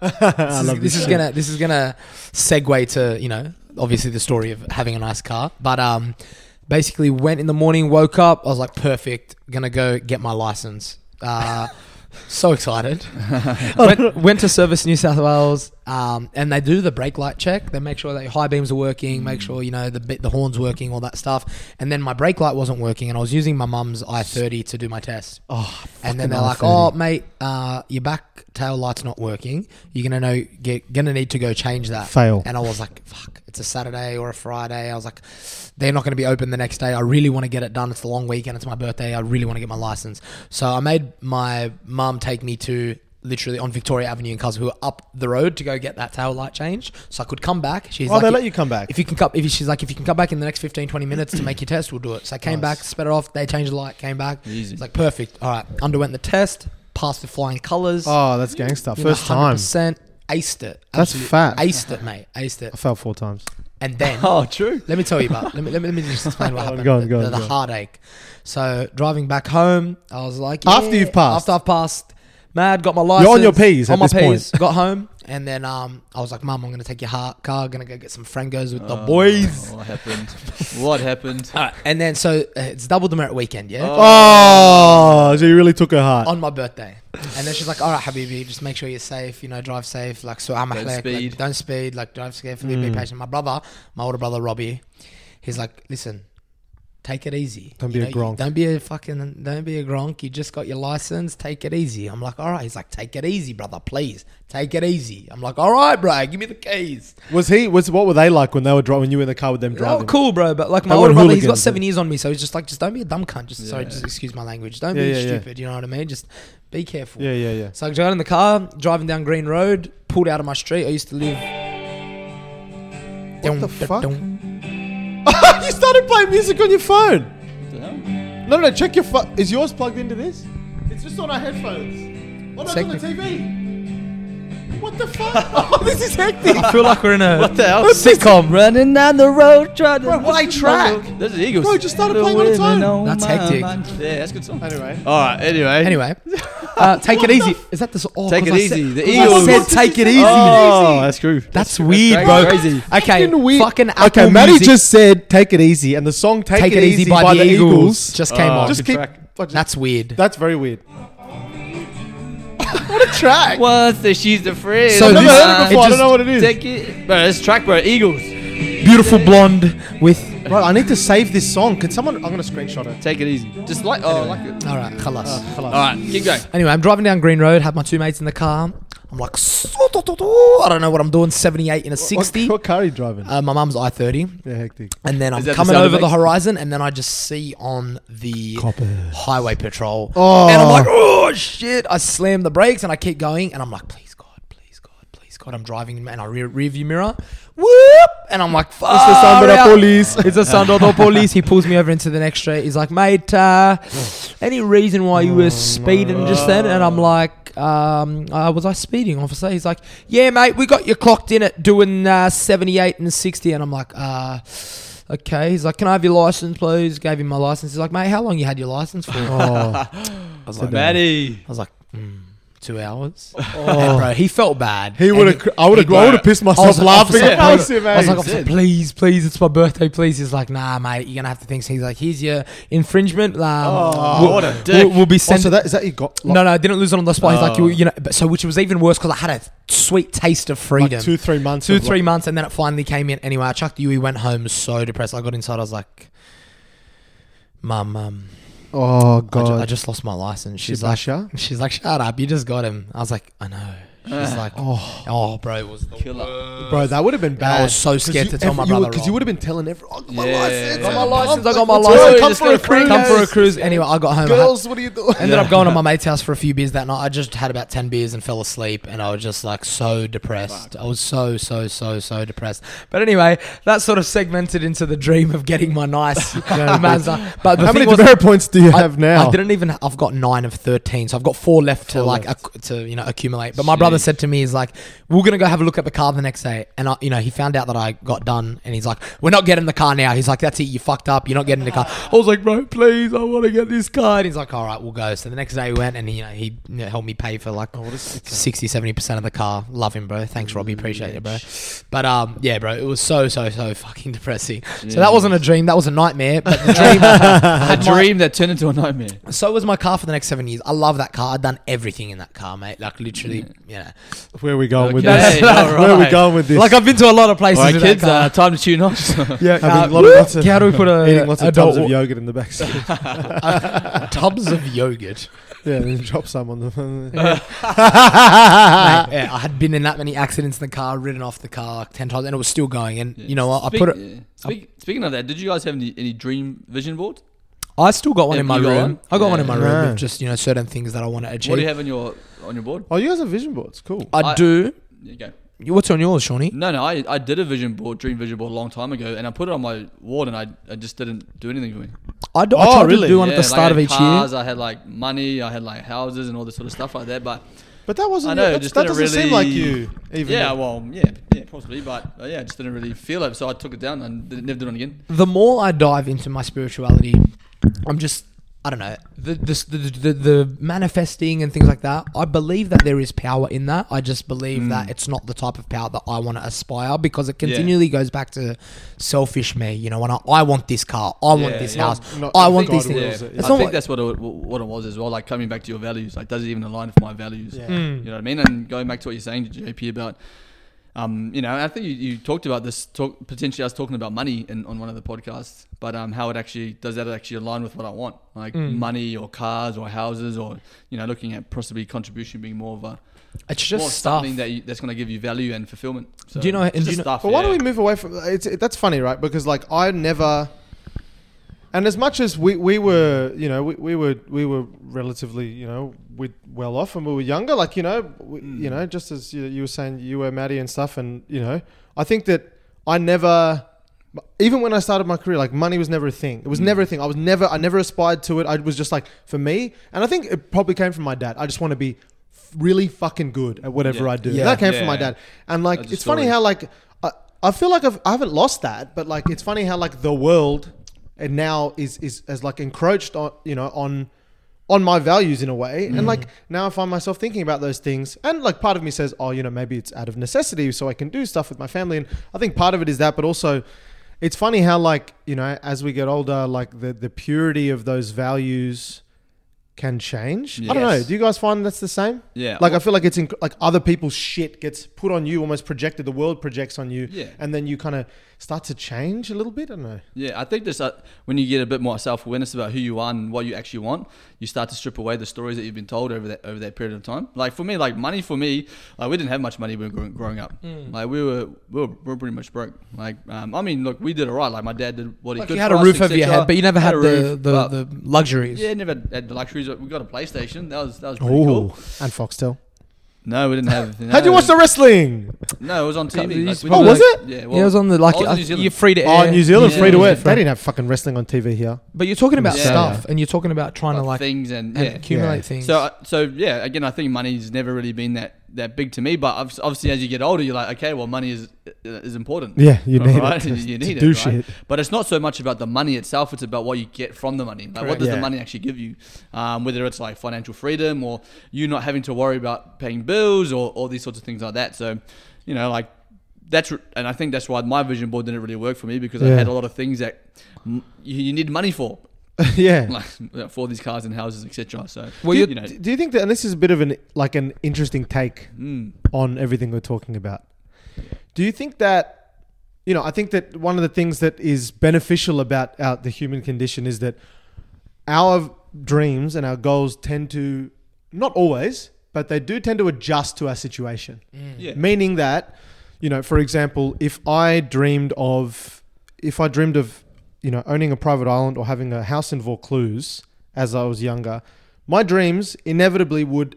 this is gonna segue to, you know, obviously the story of having a nice car, but basically went in the morning, woke up, I was like, perfect, gonna go get my license. So excited. went to Service New South Wales, and they do the brake light check. They make sure that high beams are working, make sure, you know, the horn's working, all that stuff. And then my brake light wasn't working, and I was using my mum's I-30 to do my test. Oh, and then they're I-30. Like, oh, mate, your back tail light's not working. You're gonna need to go change that. Fail. And I was like, fuck, it's a Saturday or a Friday. I was like, they're not going to be open the next day. I really want to get it done. It's the long weekend. It's my birthday. I really want to get my license. So I made my mum take me to literally on Victoria Avenue in Karlsruhe up the road to go get that tail light change. So I could come back. She's like, they let you come back. She's like, if you can come back in the next 15, 20 minutes to make your test, we'll do it. So I came back, sped it off. They changed the light, came back. Easy. It's like, perfect. All right. Underwent the test, passed with flying colors. Oh, that's gang stuff. First time. 100%. Aced it. Absolutely. That's fat. Aced it, mate. Aced it. I fell 4 times. And then let me tell you about let me just explain what happened. The heartache. So driving back home, I was like, after you've passed. After I've passed, mad, got my license. You're on your P's at this point. On my P's, got home, and then I was like, Mum, I'm gonna take your car, gonna go get some frangos with the boys. What happened? Right. And then so it's double demerit weekend, yeah. Oh, so you really took her heart on my birthday. And then she's like, all right, Habibi, just make sure you're safe, you know, drive safe. Like, so don't speed, like, drive carefully, be patient. My older brother, Robbie, he's like, listen, take it easy. Don't be a gronk. Don't be a gronk. You just got your license. Take it easy. I'm like, all right. He's like, take it easy, brother. Please, take it easy. I'm like, all right, bro. Give me the keys. What were they like when they were driving? When you were in the car with them driving? They were cool, bro. But like my older brother, he's got 7 years on me, so he's just like, just don't be a dumb cunt. Just excuse my language. Don't be stupid. You know what I mean? Just be careful. Yeah. So I got in the car, driving down Green Road, pulled out of my street. I used to live. What the fuck? You started playing music on your phone. What the hell? No, check your phone. Is yours plugged into this? It's just on our headphones. Oh, no, it's on the TV. What the fuck? Oh, this is hectic. I feel like we're in a sitcom. Running down the road trying to... Bro, why track? There's an Eagles. Bro, just started playing on its own. That's hectic. Yeah, that's a good song. Anyway. All right, anyway. Take it easy. Is that the song? Oh, take it easy. The Eagles said take it easy. Oh, that's true. That's weird, bro. Crazy. Okay, fucking Apple Music. Okay, Maddie just said take it easy, and the song "Take It Easy" by the Eagles just came on. That's weird. That's very weird. What a track! She's the friend. So I've never heard it before. I don't know what it is. Take it, bro. It's track, bro. Eagles. Beautiful blonde with. Bro, I need to save this song. Can someone... I'm going to screenshot it. Take it easy. Just like... Oh, anyway. I like it. All right. Khalas. All right. Keep going. Anyway, I'm driving down Green Road. Have my two mates in the car. I'm like... I don't know what I'm doing. 78 in a 60. What car are you driving? My mum's I-30. Yeah, hectic. And then I'm coming over the horizon, and then I just see on the highway patrol. Oh. And I'm like, oh, shit. I slam the brakes, and I keep going. And I'm like, please, God. I'm driving, and I rearview mirror. Whoop! And I'm like, fuck. It's the sound of the police. He pulls me over into the next street. He's like, mate, any reason why you were speeding just then? And I'm like, was I speeding, officer? He's like, yeah, mate, we got you clocked in at doing 78 and 60. And I'm like, okay. He's like, can I have your license, please? Gave him my license. He's like, mate, how long you had your license for? I was like, 2 hours. And bro, he felt bad. I would have pissed myself laughing. I was like, please, it's my birthday, please. He's like, nah, mate, you're gonna have to think. So he's like, here's your infringement. What a dick. We'll be sent. Is that you got? Like, no, I didn't lose it on the spot. He's like, which was even worse because I had a sweet taste of freedom. Like 2-3 months. And then it finally came in. Anyway, I chucked the Yui, went home so depressed. I got inside. I was like, Mum. Oh God! I just lost my license. She's like, shut up! You just got him. I was like, I know. She's like, oh, bro, it was the killer, bro. That would have been bad. I was so scared to tell my brother because you would have been telling everyone. I got my license. I got my license. Come for a cruise. Anyway, I got home. Girls, what are you doing? Ended up going to my mate's house for a few beers that night. I just had about 10 beers and fell asleep, and I was just like so depressed. I was so depressed. But anyway, that sort of segmented into the dream of getting my nice Mazda. But how many demerit points do you have now? I've got 9 of 13, so I've got 4 left to accumulate. But my brother said to me, he's like, we're gonna go have a look at the car the next day, and he found out that I got done, and he's like, we're not getting the car now. He's like, that's it, you fucked up, you're not getting the car. I was like, bro, please, I want to get this car. And he's like, all right, we'll go. So the next day we went, and he helped me pay for like 60-70% of the car. Love him, bro. Thanks, Robbie, appreciate it, bro. But yeah, bro, it was so fucking depressing. So that wasn't a dream, that was a nightmare. But the dream a dream that turned into a nightmare. So was my car for the next 7 years. I love that car. I'd done everything in that car, mate, like literally. Yeah. Where are we going with this? Right. Where are we going with this? Like, I've been to a lot of places. All right, with kids, time to tune off. Yeah, eating lots of tubs of yogurt in the backseat. Tubs of yogurt. Yeah, then drop some on them. I had been in that many accidents in the car, ridden off the car 10 times, and it was still going. And you know what? Speaking of that, did you guys have any dream vision board? I still got one in my room. I got one in my room with just certain things that I want to achieve. What do you have on your board? Oh, you guys have vision boards. Cool. I do. There you go. What's on yours, Shaunie? No, I did a dream vision board a long time ago, and I put it on my wall, and I just didn't do anything for it. I tried to do one at the start of each year. I had like money, I had like houses and all this sort of stuff like that, but that wasn't. I know. That doesn't really seem like you. Even possibly, but yeah, I just didn't really feel it, so I took it down and never did it again. The more I dive into my spirituality, I'm just, I don't know, the manifesting and things like that. I believe that there is power in that. I just believe that it's not the type of power that I want to aspire, because it continually goes back to selfish me. You know, when I want this car, I want this house, I want these things. I think that's what it was as well. Like, coming back to your values, like, does it even align with my values? Yeah. You know what I mean? And going back to what you're saying, JP, about I think you talked about this. Potentially, I was talking about money on one of the podcasts, but how it actually does that actually align with what I want, like money or cars or houses, or looking at possibly contribution being more of a. It's just more something that's going to give you value and fulfillment. So do you know? Stuff. Well, why don't we move away from it? That's funny, right? Because like I never, and as much as we were, we were relatively, we're well off when we were younger, like, just as you were saying, you were Maddie and stuff. And, I think that I never, even when I started my career, like, money was never a thing. It was never a thing. I never aspired to it. I was just like, for me, and I think it probably came from my dad. I just want to be really fucking good at whatever I do. Yeah. That came from my dad. And like, it's funny how like, I feel like I haven't lost that, but like, it's funny how like the world and now is like encroached on, on my values in a way. And like, now I find myself thinking about those things, and like part of me says, maybe it's out of necessity so I can do stuff with my family. And I think part of it is that, but also it's funny how like, as we get older, like the purity of those values can change. Yes. I don't know. Do you guys find that's the same? Yeah. Like, I feel like it's like other people's shit gets put on you, almost projected. The world projects on you. Yeah. And then you kind of start to change a little bit. I don't know. Yeah. I think this, when you get a bit more self-awareness about who you are and what you actually want, you start to strip away the stories that you've been told over that period of time. Like for me, like money for me, like we didn't have much money when we were growing up. Like we were pretty much broke. Like, look, we did all right. Like my dad did what he could. Like you had a roof over your head, but you never had the luxuries. Yeah, never had the luxuries. We got a PlayStation. That was pretty cool. And Foxtel. No, we didn't have. How'd you watch the wrestling? No, it was on TV. Like, was it? Yeah, well, it was on the like. You're free to air. Oh, New Zealand, free to air. They didn't have fucking wrestling on TV here. But you're talking about stuff, and you're talking about trying to like things and accumulate things. So yeah. Again, I think money's never really been that big to me. But obviously, as you get older, you're like, okay, well, money is important. Yeah, you need it. You need it to do shit. But it's not so much about the money itself. It's about what you get from the money. Like, what does the money actually give you? Whether it's like financial freedom or you not having to worry about paying bills or all these sorts of things like that. So, like that's, and I think that's why my vision board didn't really work for me, because I had a lot of things that you need money for. Like, for these cars and houses, etc. So, well, do you think that? And this is a bit of an interesting take on everything we're talking about. Do you think that, I think that one of the things that is beneficial about the human condition is that our dreams and our goals tend to, not always, but they do tend to adjust to our situation. Mm. Yeah. Meaning that, you know, for example, if I dreamed of, you know, owning a private island or having a house in Vaucluse as I was younger, my dreams inevitably would,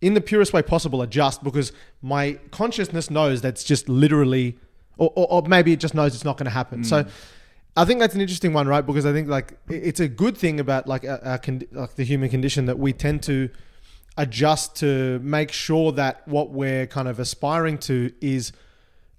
in the purest way possible, adjust, because my consciousness knows that's just literally, or maybe it just knows it's not going to happen. Mm. So I think that's an interesting one, right? Because I think like it's a good thing about like the human condition that we tend to adjust to make sure that what we're kind of aspiring to is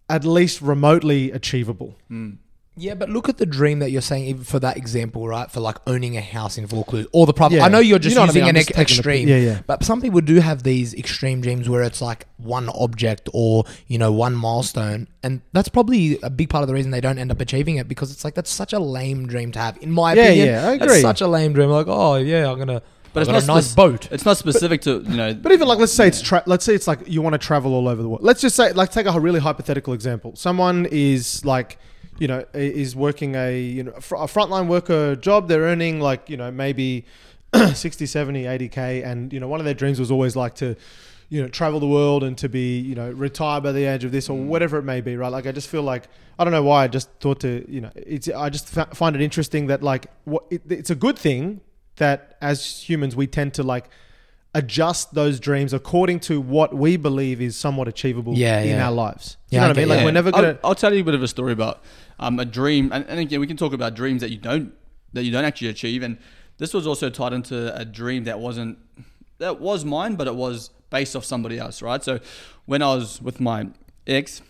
at least remotely achievable. Mm. Yeah, but look at the dream that you're saying, even for that example, right? For like owning a house in Vaucluse or the private. Yeah. I know you're just using an extreme, but some people do have these extreme dreams where it's like one object or, you know, one milestone. And that's probably a big part of the reason they don't end up achieving it, because it's like, that's such a lame dream to have. In my opinion, I agree. That's such a lame dream. Like, oh yeah, I'm going to... But it's not a nice boat. It's not specific to, you know. But even like, let's say it's like you want to travel all over the world. Let's just say, like, take a really hypothetical example. Someone is like, you know, is working a frontline worker job. They're earning like, you know, maybe 60, 70, 80K. And, you know, one of their dreams was always like to, you know, travel the world and to be, you know, retired by the age of this or whatever it may be, right? Like, I just feel like, I don't know why, I just thought to, you know, I just find it interesting that like, it's a good thing that as humans, we tend to like adjust those dreams according to what we believe is somewhat achievable in our lives. You know what I mean? Like we're never gonna... I'll tell you a bit of a story about a dream, and again, we can talk about dreams that you don't actually achieve. And this was also tied into a dream that was mine, but it was based off somebody else, right? So when I was with my ex,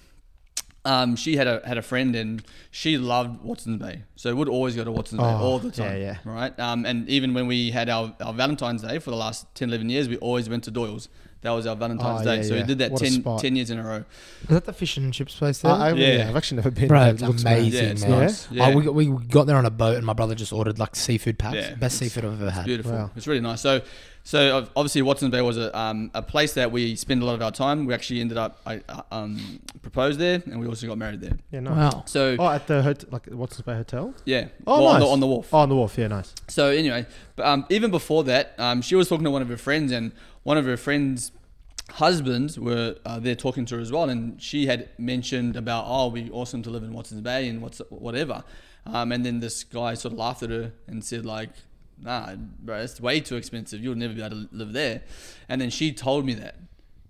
she had a friend, and she loved Watson's Bay, so would always go to Watson's Bay all the time, right? And even when we had our Valentine's Day for the last 10, 11 years, we always went to Doyle's. That was our Valentine's Day, so we did that 10 years in a row. Is that the fish and chips place there? I've actually never been. Bro, it's amazing, man. It's nice. Yeah. We got there on a boat, and my brother just ordered like seafood packs. Yeah, best seafood I've ever had. Beautiful. Wow. It's really nice. So obviously Watson's Bay was a place that we spend a lot of our time. We actually ended up proposed there, and we also got married there. Yeah, nice. Wow. So at the hotel, like Watson's Bay Hotel. Yeah. Oh, nice. On the wharf. Oh, on the wharf. Yeah, nice. So anyway, but, even before that, she was talking to one of her friends, and one of her friends' husbands were there talking to her as well, and she had mentioned about, oh, it'd be awesome to live in Watson's Bay and whatever, and then this guy sort of laughed at her and said like, nah, bro, it's way too expensive. You'll never be able to live there. And then she told me that.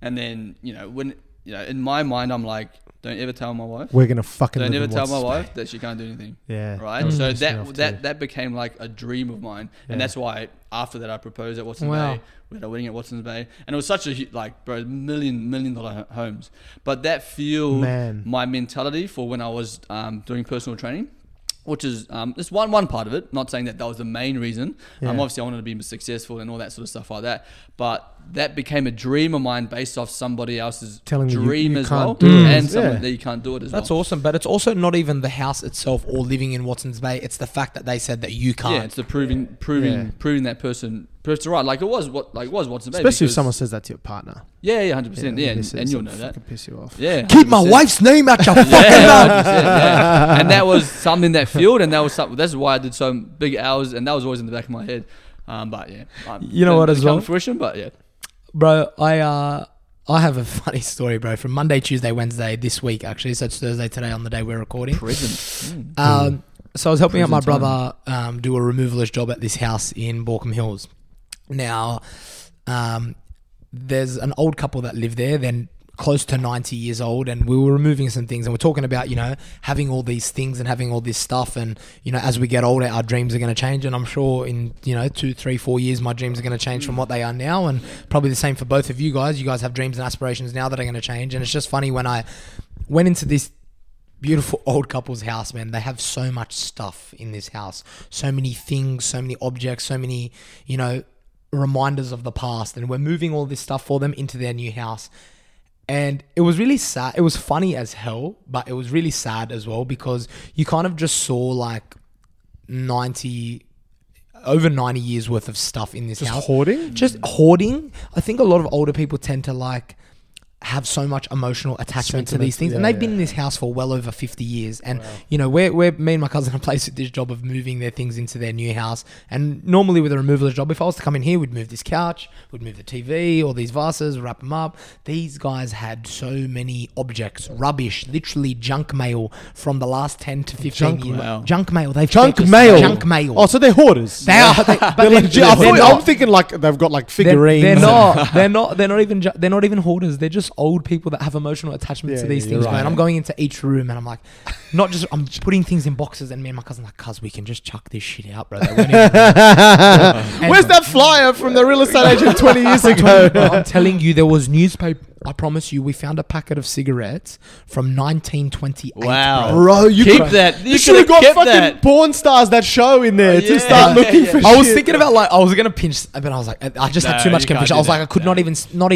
And then, you know, when, you know, in my mind, I'm like, don't ever tell my wife. We're gonna fucking. Don't ever tell my wife that she can't do anything. Yeah. Right. So that became like a dream of mine, and that's why after that I proposed at Watson's Bay. We had a wedding at Watson's Bay, and it was such a like, bro, $1 million homes. But that fueled my mentality for when I was doing personal training. Which is just one part of it. Not saying that was the main reason. Obviously, I wanted to be successful and all that sort of stuff like that. But that became a dream of mine based off somebody else's dream as well. And something that you can't do it as well. That's awesome. But it's also not even the house itself or living in Watson's Bay. It's the fact that they said that you can't. Yeah, it's the proving that person right. Like it was Watson's Bay. Especially if someone says that to your partner. Yeah, 100%. Yeah, and you'll know that. Fucking piss you off. Yeah, 100%. Keep my wife's name out your fucking mouth. And that was something that field, and that was something. That's why I did so big hours, and that was always in the back of my head. But yeah, you know what? As well, fruition. But yeah, bro, I have a funny story, bro. From Monday, Tuesday, Wednesday this week, actually. So it's Thursday today on the day we're recording. Prison. So I was helping out my brother do a removalist job at this house in Baulkham Hills. Now, there's an old couple that live there. Then. Close to 90 years old, and we were removing some things, and we're talking about, you know, having all these things and having all this stuff, and, you know, as we get older our dreams are going to change, and I'm sure in, you know, 2, 3, 4 years my dreams are going to change from what they are now, and probably the same for both of you guys. You guys have dreams and aspirations now that are going to change. And it's just funny, when I went into this beautiful old couple's house, man, they have so much stuff in this house, so many things, so many objects, so many, you know, reminders of the past, and we're moving all this stuff for them into their new house. And it was really sad. It was funny as hell, but it was really sad as well, because you kind of just saw like over 90 years worth of stuff in this house. Just hoarding? I think a lot of older people tend to like have so much emotional attachment to these things. Yeah, and they've been in this house for well over 50 years. And, you know, we're me and my cousin are placed with this job of moving their things into their new house. And normally with a removaler's job, if I was to come in here, we'd move this couch, we'd move the TV, all these vases, wrap them up. These guys had so many objects, rubbish, literally junk mail from the last 10 to 15 years. Junk mail. Oh, so they're hoarders. They are. I'm thinking like they've got like figurines. They're not even hoarders. They're just old people that have emotional attachments to these things, right, man. I'm going into each room and I'm like, I'm putting things in boxes, and me and my cousin are like, "Cuz, we can just chuck this shit out, bro." Where's that flyer from the real estate agent 20 years ago? I'm telling you, there was newspaper. I promise you, we found a packet of cigarettes from 1928. Wow, bro, you keep that. You should have got fucking that. Porn stars that show in there to start looking for. I was thinking about like I was gonna pinch, but I was like, I just had too much conviction. I was like, I could not even one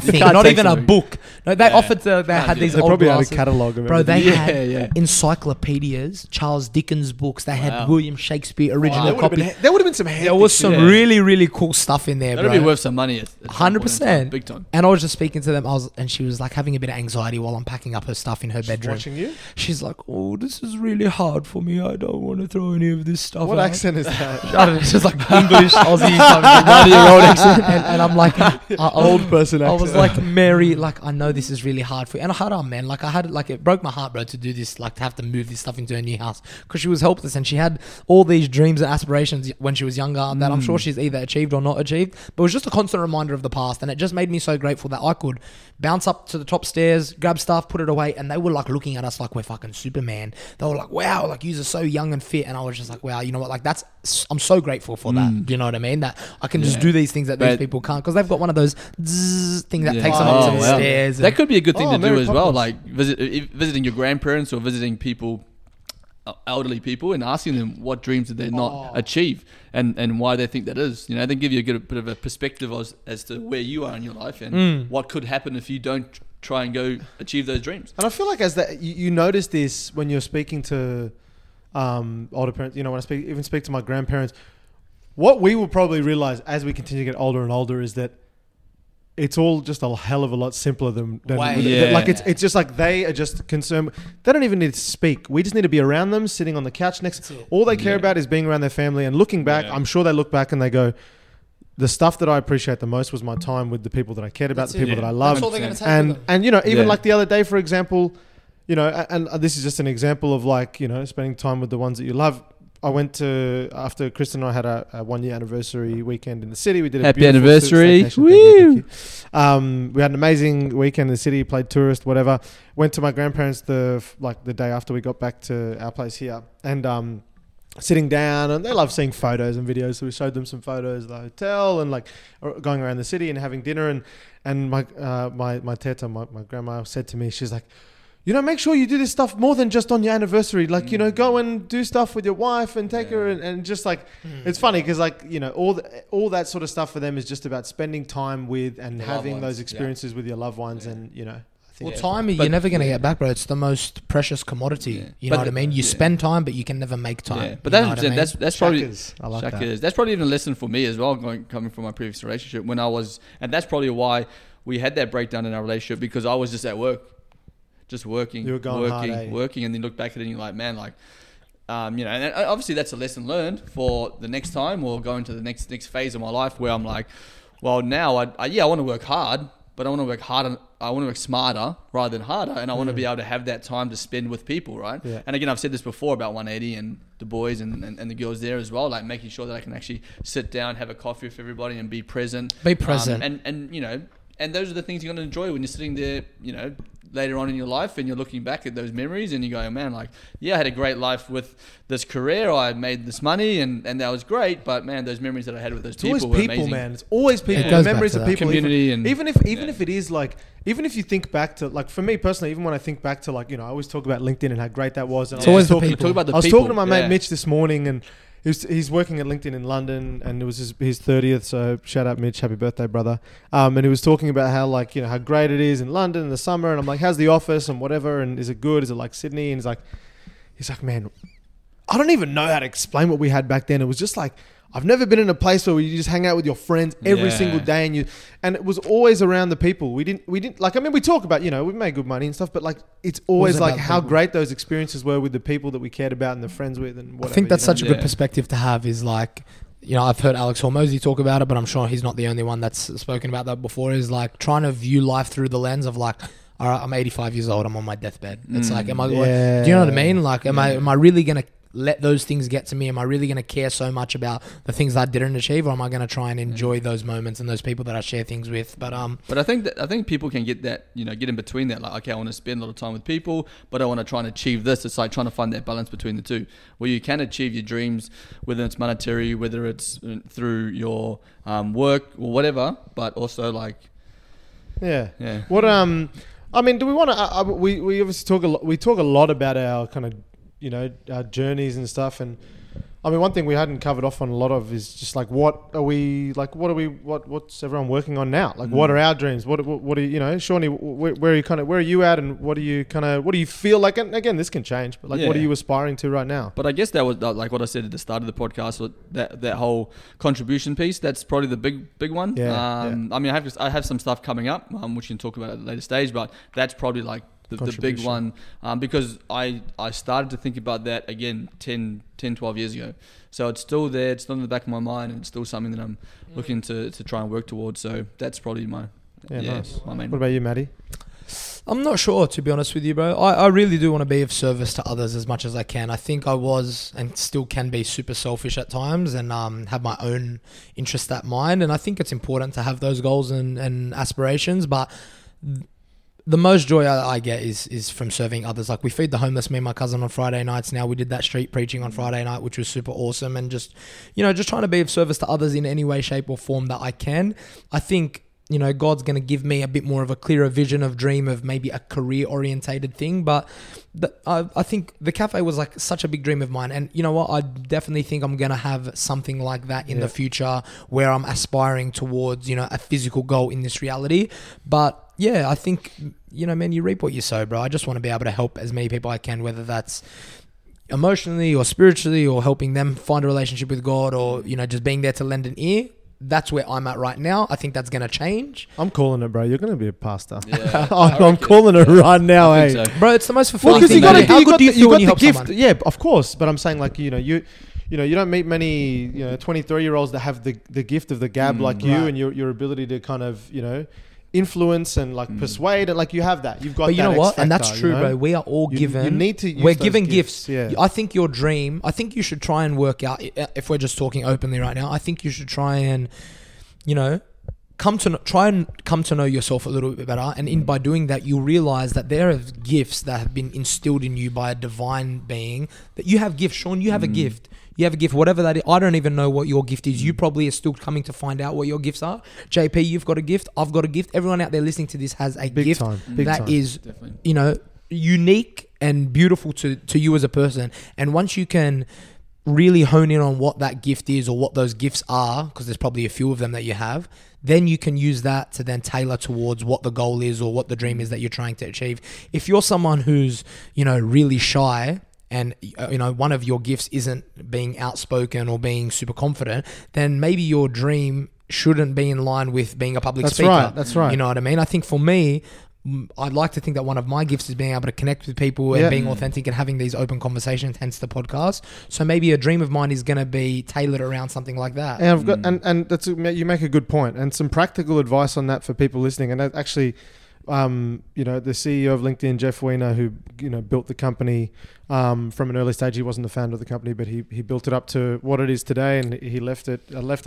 thing, not even a book. No, they offered to. They had these. They probably had a catalog of it, bro. They had encyclopedias, Charles Dickens books. They had William Shakespeare original copy. There would have been some. There was some really, really cool stuff in there, bro. That'd be worth some money. 100%, big time. And I was just speaking to them. And she was like having a bit of anxiety while I'm packing up her stuff in her bedroom. Watching you? She's like, "Oh, this is really hard for me. I don't want to throw any of this stuff out." What accent is that? I don't know. It's just like English, Aussie, like 90-year-old accent. And I'm like, old person accent. I was like, "Mary, like, I know this is really hard for you." And I had man. Like, I had, like, it broke my heart, bro, to do this, like, to have to move this stuff into her new house, because she was helpless and she had all these dreams and aspirations when she was younger that I'm sure she's either achieved or not achieved. But it was just a constant reminder of the past. And it just made me so grateful that I could bounce up to the top stairs, grab stuff, put it away, and they were like looking at us like we're fucking Superman. They were like, "Wow, like yous are so young and fit," and I was just like, "Wow, you know what? Like that's I'm so grateful for that. You know what I mean? That I can just do these things that these people can't, because they've got one of those things that takes them up to the stairs." That could be a good thing to do as well, like visiting your grandparents or visiting people, elderly people, and asking them what dreams did they not achieve and why they think that is. You know, they give you a good bit of a perspective as to where you are in your life and what could happen if you don't try and go achieve those dreams. And I feel like as that you notice this when you're speaking to older parents. You know, when I speak to my grandparents, what we will probably realize as we continue to get older and older is that it's all just a hell of a lot simpler than like it's just like they are just concerned. They don't even need to speak. We just need to be around them, sitting on the couch next to them. All they care about is being around their family and looking back. Yeah. I'm sure they look back and they go, "The stuff that I appreciate the most was my time with the people that I cared about, the people that I loved." That's all they're going to take with them. And you know, even like the other day, for example, you know, and this is just an example of like, you know, spending time with the ones that you love. I went to, after Kristen and I had a 1 year anniversary weekend in the city. We did a happy anniversary. Woo! We had an amazing weekend in the city. Played tourist, whatever. Went to my grandparents the day after we got back to our place here, and sitting down, and they love seeing photos and videos. So we showed them some photos of the hotel and like going around the city and having dinner. And my teta, my grandma, said to me, she's like, "You know, make sure you do this stuff more than just on your anniversary. Like, you know, go and do stuff with your wife and take her and just like," it's funny because like, you know, all that sort of stuff for them is just about spending time with and having those experiences with your loved ones and, you know. Well, time, you're never going to get back, bro. It's the most precious commodity. Yeah. You know what I mean? You spend time, but you can never make time. Yeah. But that's probably... I like that. That's probably even a lesson for me as well, coming from my previous relationship when I was... And that's probably why we had that breakdown in our relationship, because I was just at work. Just working, working, and then look back at it and you're like, man, like, you know, and obviously that's a lesson learned for the next time or going to the next phase of my life where I'm like, well, now I want to work hard, but I want to work harder. I want to work smarter rather than harder, and I want to be able to have that time to spend with people, right? Yeah. And again, I've said this before about 180 and the boys and the girls there as well, like making sure that I can actually sit down, have a coffee with everybody, and be present. And you know, and those are the things you're going to enjoy when you're sitting there, you know, later on in your life and you're looking back at those memories and you go, man, like, yeah, I had a great life with this career. I made this money and that was great. But, man, those memories that I had with those people were amazing. It's always people, man. It's always people. Yeah. Memories of people. Community. Even if it is like, even if you think back to, like, for me personally, even when I think back to, like, you know, I always talk about LinkedIn and how great that was. And it's always the people. I was talking to my mate Mitch this morning, and he's working at LinkedIn in London, and it was his 30th, so shout out Mitch, happy birthday, brother. And he was talking about how, like, you know, how great it is in London in the summer, and I'm like, how's the office and whatever, and is it good? Is it like Sydney? And he's like, man, I don't even know how to explain what we had back then. It was just like, I've never been in a place where you just hang out with your friends every single day, and it was always around the people. We didn't like. I mean, we talk about, you know, we made good money and stuff, but like it's always like how great those experiences were with the people that we cared about and the friends with and whatever. I think that's such a good perspective to have. Is like, you know, I've heard Alex Hormozy talk about it, but I'm sure he's not the only one that's spoken about that before. Is like trying to view life through the lens of like, all right, I'm 85 years old, I'm on my deathbed. It's like, am I? Yeah. Do you know what I mean? Like, am I really gonna let those things get to me? Am I really going to care so much about the things that I didn't achieve, or am I going to try and enjoy those moments and those people that I share things with? But I think people can get that, you know, get in between that. Like, okay, I want to spend a lot of time with people, but I want to try and achieve this. It's like trying to find that balance between the two, where you can achieve your dreams, whether it's monetary, whether it's through your work or whatever, but also like, yeah. What I mean, do we want to? We obviously talk a lot. We talk a lot about our kind of, you know, our journeys and stuff. And I mean, one thing we hadn't covered off on a lot of is just like, what's everyone working on now? Like, what are our dreams? What are you, you know, Shawnee, where are you at? And what do you feel like? And again, this can change, but like, what are you aspiring to right now? But I guess that was like what I said at the start of the podcast, that whole contribution piece, that's probably the big one. I mean, I have some stuff coming up, which you can talk about at a later stage, but that's probably like, the big one, because I started to think about that again 12 years ago. So it's still there. It's still in the back of my mind, and it's still something that I'm looking to try and work towards. So that's probably my main. What about you, Maddie? I'm not sure, to be honest with you, bro. I really do want to be of service to others as much as I can. I think I was and still can be super selfish at times and have my own interests at mind. And I think it's important to have those goals and aspirations, but the most joy I get is from serving others. Like, we feed the homeless, me and my cousin, on Friday nights now. We did that street preaching on Friday night, which was super awesome. And just, you know, just trying to be of service to others in any way, shape or form that I can. I think, you know, God's going to give me a bit more of a clearer vision of dream of maybe a career orientated thing. But I think the cafe was like such a big dream of mine. And you know what? I definitely think I'm going to have something like that in the future, where I'm aspiring towards, you know, a physical goal in this reality. But yeah, I think, you know, man, you reap what you sow, bro. I just want to be able to help as many people I can, whether that's emotionally or spiritually, or helping them find a relationship with God, or, you know, just being there to lend an ear. That's where I'm at right now. I think that's going to change. I'm calling it, bro. You're going to be a pastor. Yeah, I'm calling it right now, eh? So. Bro, it's the most fulfilling thing. How good do you feel when you help someone? Yeah, of course. But I'm saying, like, you know, you don't meet many, you know, 23-year-olds that have the gift of the gab like you, and your ability to kind of, you know, influence and like persuade, and like you have that. You've got. But you know what? Factor, and that's true, you know? Bro. We are all given. You need to. We're given gifts. Yeah. I think your dream. I think you should try and work out. If we're just talking openly right now, I think you should try and, you know, come to know yourself a little bit better. And in by doing that, you'll realize that there are gifts that have been instilled in you by a divine being. That you have gifts, Sean. You have a gift. You have a gift, whatever that is. I don't even know what your gift is. You probably are still coming to find out what your gifts are. JP, you've got a gift. I've got a gift. Everyone out there listening to this has a gift that is, you know, unique and beautiful to you as a person. And once you can really hone in on what that gift is, or what those gifts are, because there's probably a few of them that you have, then you can use that to then tailor towards what the goal is or what the dream is that you're trying to achieve. If you're someone who's, you know, really shy, and, you know, one of your gifts isn't being outspoken or being super confident, then maybe your dream shouldn't be in line with being a public speaker. That's right. You know what I mean? I think for me, I'd like to think that one of my gifts is being able to connect with people and being authentic and having these open conversations, hence the podcast. So maybe a dream of mine is going to be tailored around something like that. And I've got, and that's, you make a good point, and some practical advice on that for people listening. And actually, you know, the CEO of LinkedIn, Jeff Weiner, who, you know, built the company from an early stage. He wasn't the founder of the company, but he built it up to what it is today, and he left a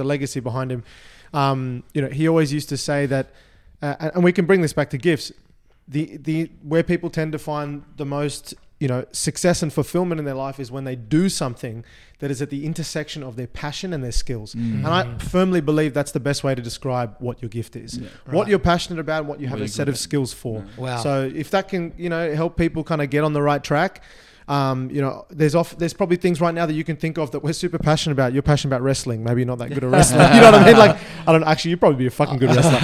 legacy behind him. You know, he always used to say that, and we can bring this back to gifts. The where people tend to find the most, you know, success and fulfillment in their life is when they do something that is at the intersection of their passion and their skills. And I firmly believe that's the best way to describe what your gift is, what you're passionate about, what you have a set of skills for. So if that can, you know, help people kind of get on the right track, you know, there's probably things right now that you can think of that we're super passionate about. You're passionate about wrestling. Maybe you're not that good at wrestling. You know what I mean? Like, I don't actually. You'd probably be a fucking good wrestler.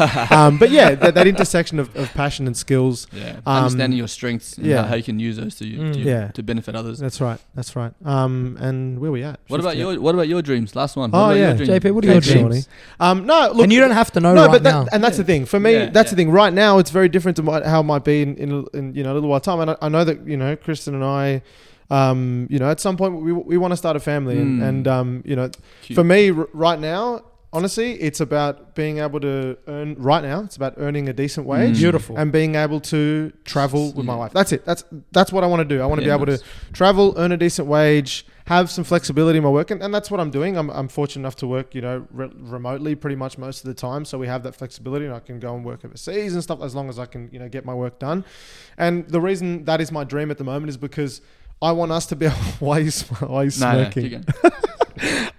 But yeah, that intersection of passion and skills. Yeah, understanding your strengths. And how you can use those to benefit others. That's right. That's right. And where are we at? What about your dreams? Last one. JP, what are your dreams? No, look, and you don't have to know. No, but now. And that's the thing. For me, that's the thing. Right now, it's very different to how it might be in a little while time. And I know that Kristen and I. At some point we want to start a family, and Cute. For me right now, honestly, it's about being able to earn. Right now, it's about earning a decent wage, beautiful, and being able to travel with my wife. That's it. That's what I want to do. I want to be able to travel, earn a decent wage, have some flexibility in my work, and that's what I'm doing. I'm fortunate enough to work, remotely pretty much most of the time, so we have that flexibility, and I can go and work overseas and stuff as long as I can, get my work done. And the reason that is my dream at the moment is because I want us to be able... Why are you smirking?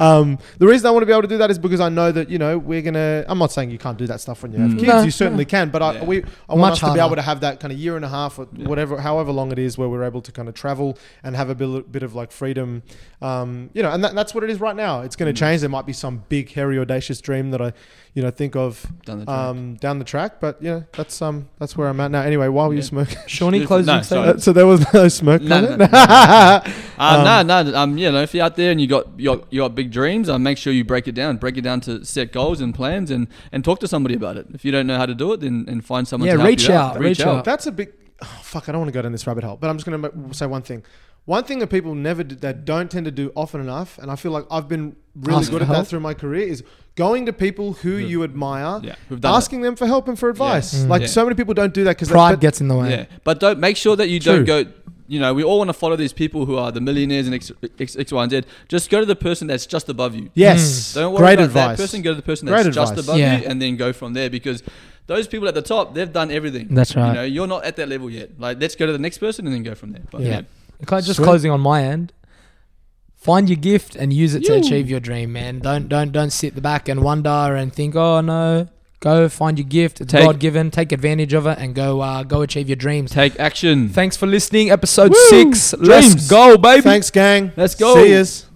No, the reason I want to be able to do that is because I know that, we're going to... I'm not saying you can't do that stuff when you have kids. No, you certainly can. But I want us to be able to have that kind of year and a half or whatever, however long it is, where we're able to kind of travel and have a bit of like freedom. And that's what it is right now. It's going to change. There might be some big, hairy, audacious dream that I, think of down the track. But that's where I'm at now. Anyway, why were you smirking? Shawnee closing statement. So there was no smirk. If you're out there and you got your big dreams, make sure you break it down. Break it down to set goals and plans, and talk to somebody about it. If you don't know how to do it, then find someone to help you out. Reach out. That's a big... Oh, fuck, I don't want to go down this rabbit hole, but I'm just going to say one thing. One thing that people never do, that don't tend to do often enough, and I feel like I've been really good at that through my career, is going to people who you admire, asking them for help and for advice. Yeah. So many people don't do that because pride gets in the way. Yeah. But don't make sure that you don't go... we all want to follow these people who are the millionaires and X, Y, and Z. Just go to the person that's just above you. Yes. Don't worry about that person. Go to the person that's just above you, and then go from there, because those people at the top, they've done everything. That's right. You're not at that level yet. Let's go to the next person and then go from there. But closing on my end. Find your gift and use it to achieve your dream, man. Don't sit back and wonder and think, oh no. Go find your gift. It's God-given. Take advantage of it and go achieve your dreams. Take action. Thanks for listening. Episode 6. Dreams. Let's go, baby. Thanks, gang. Let's go. See yous.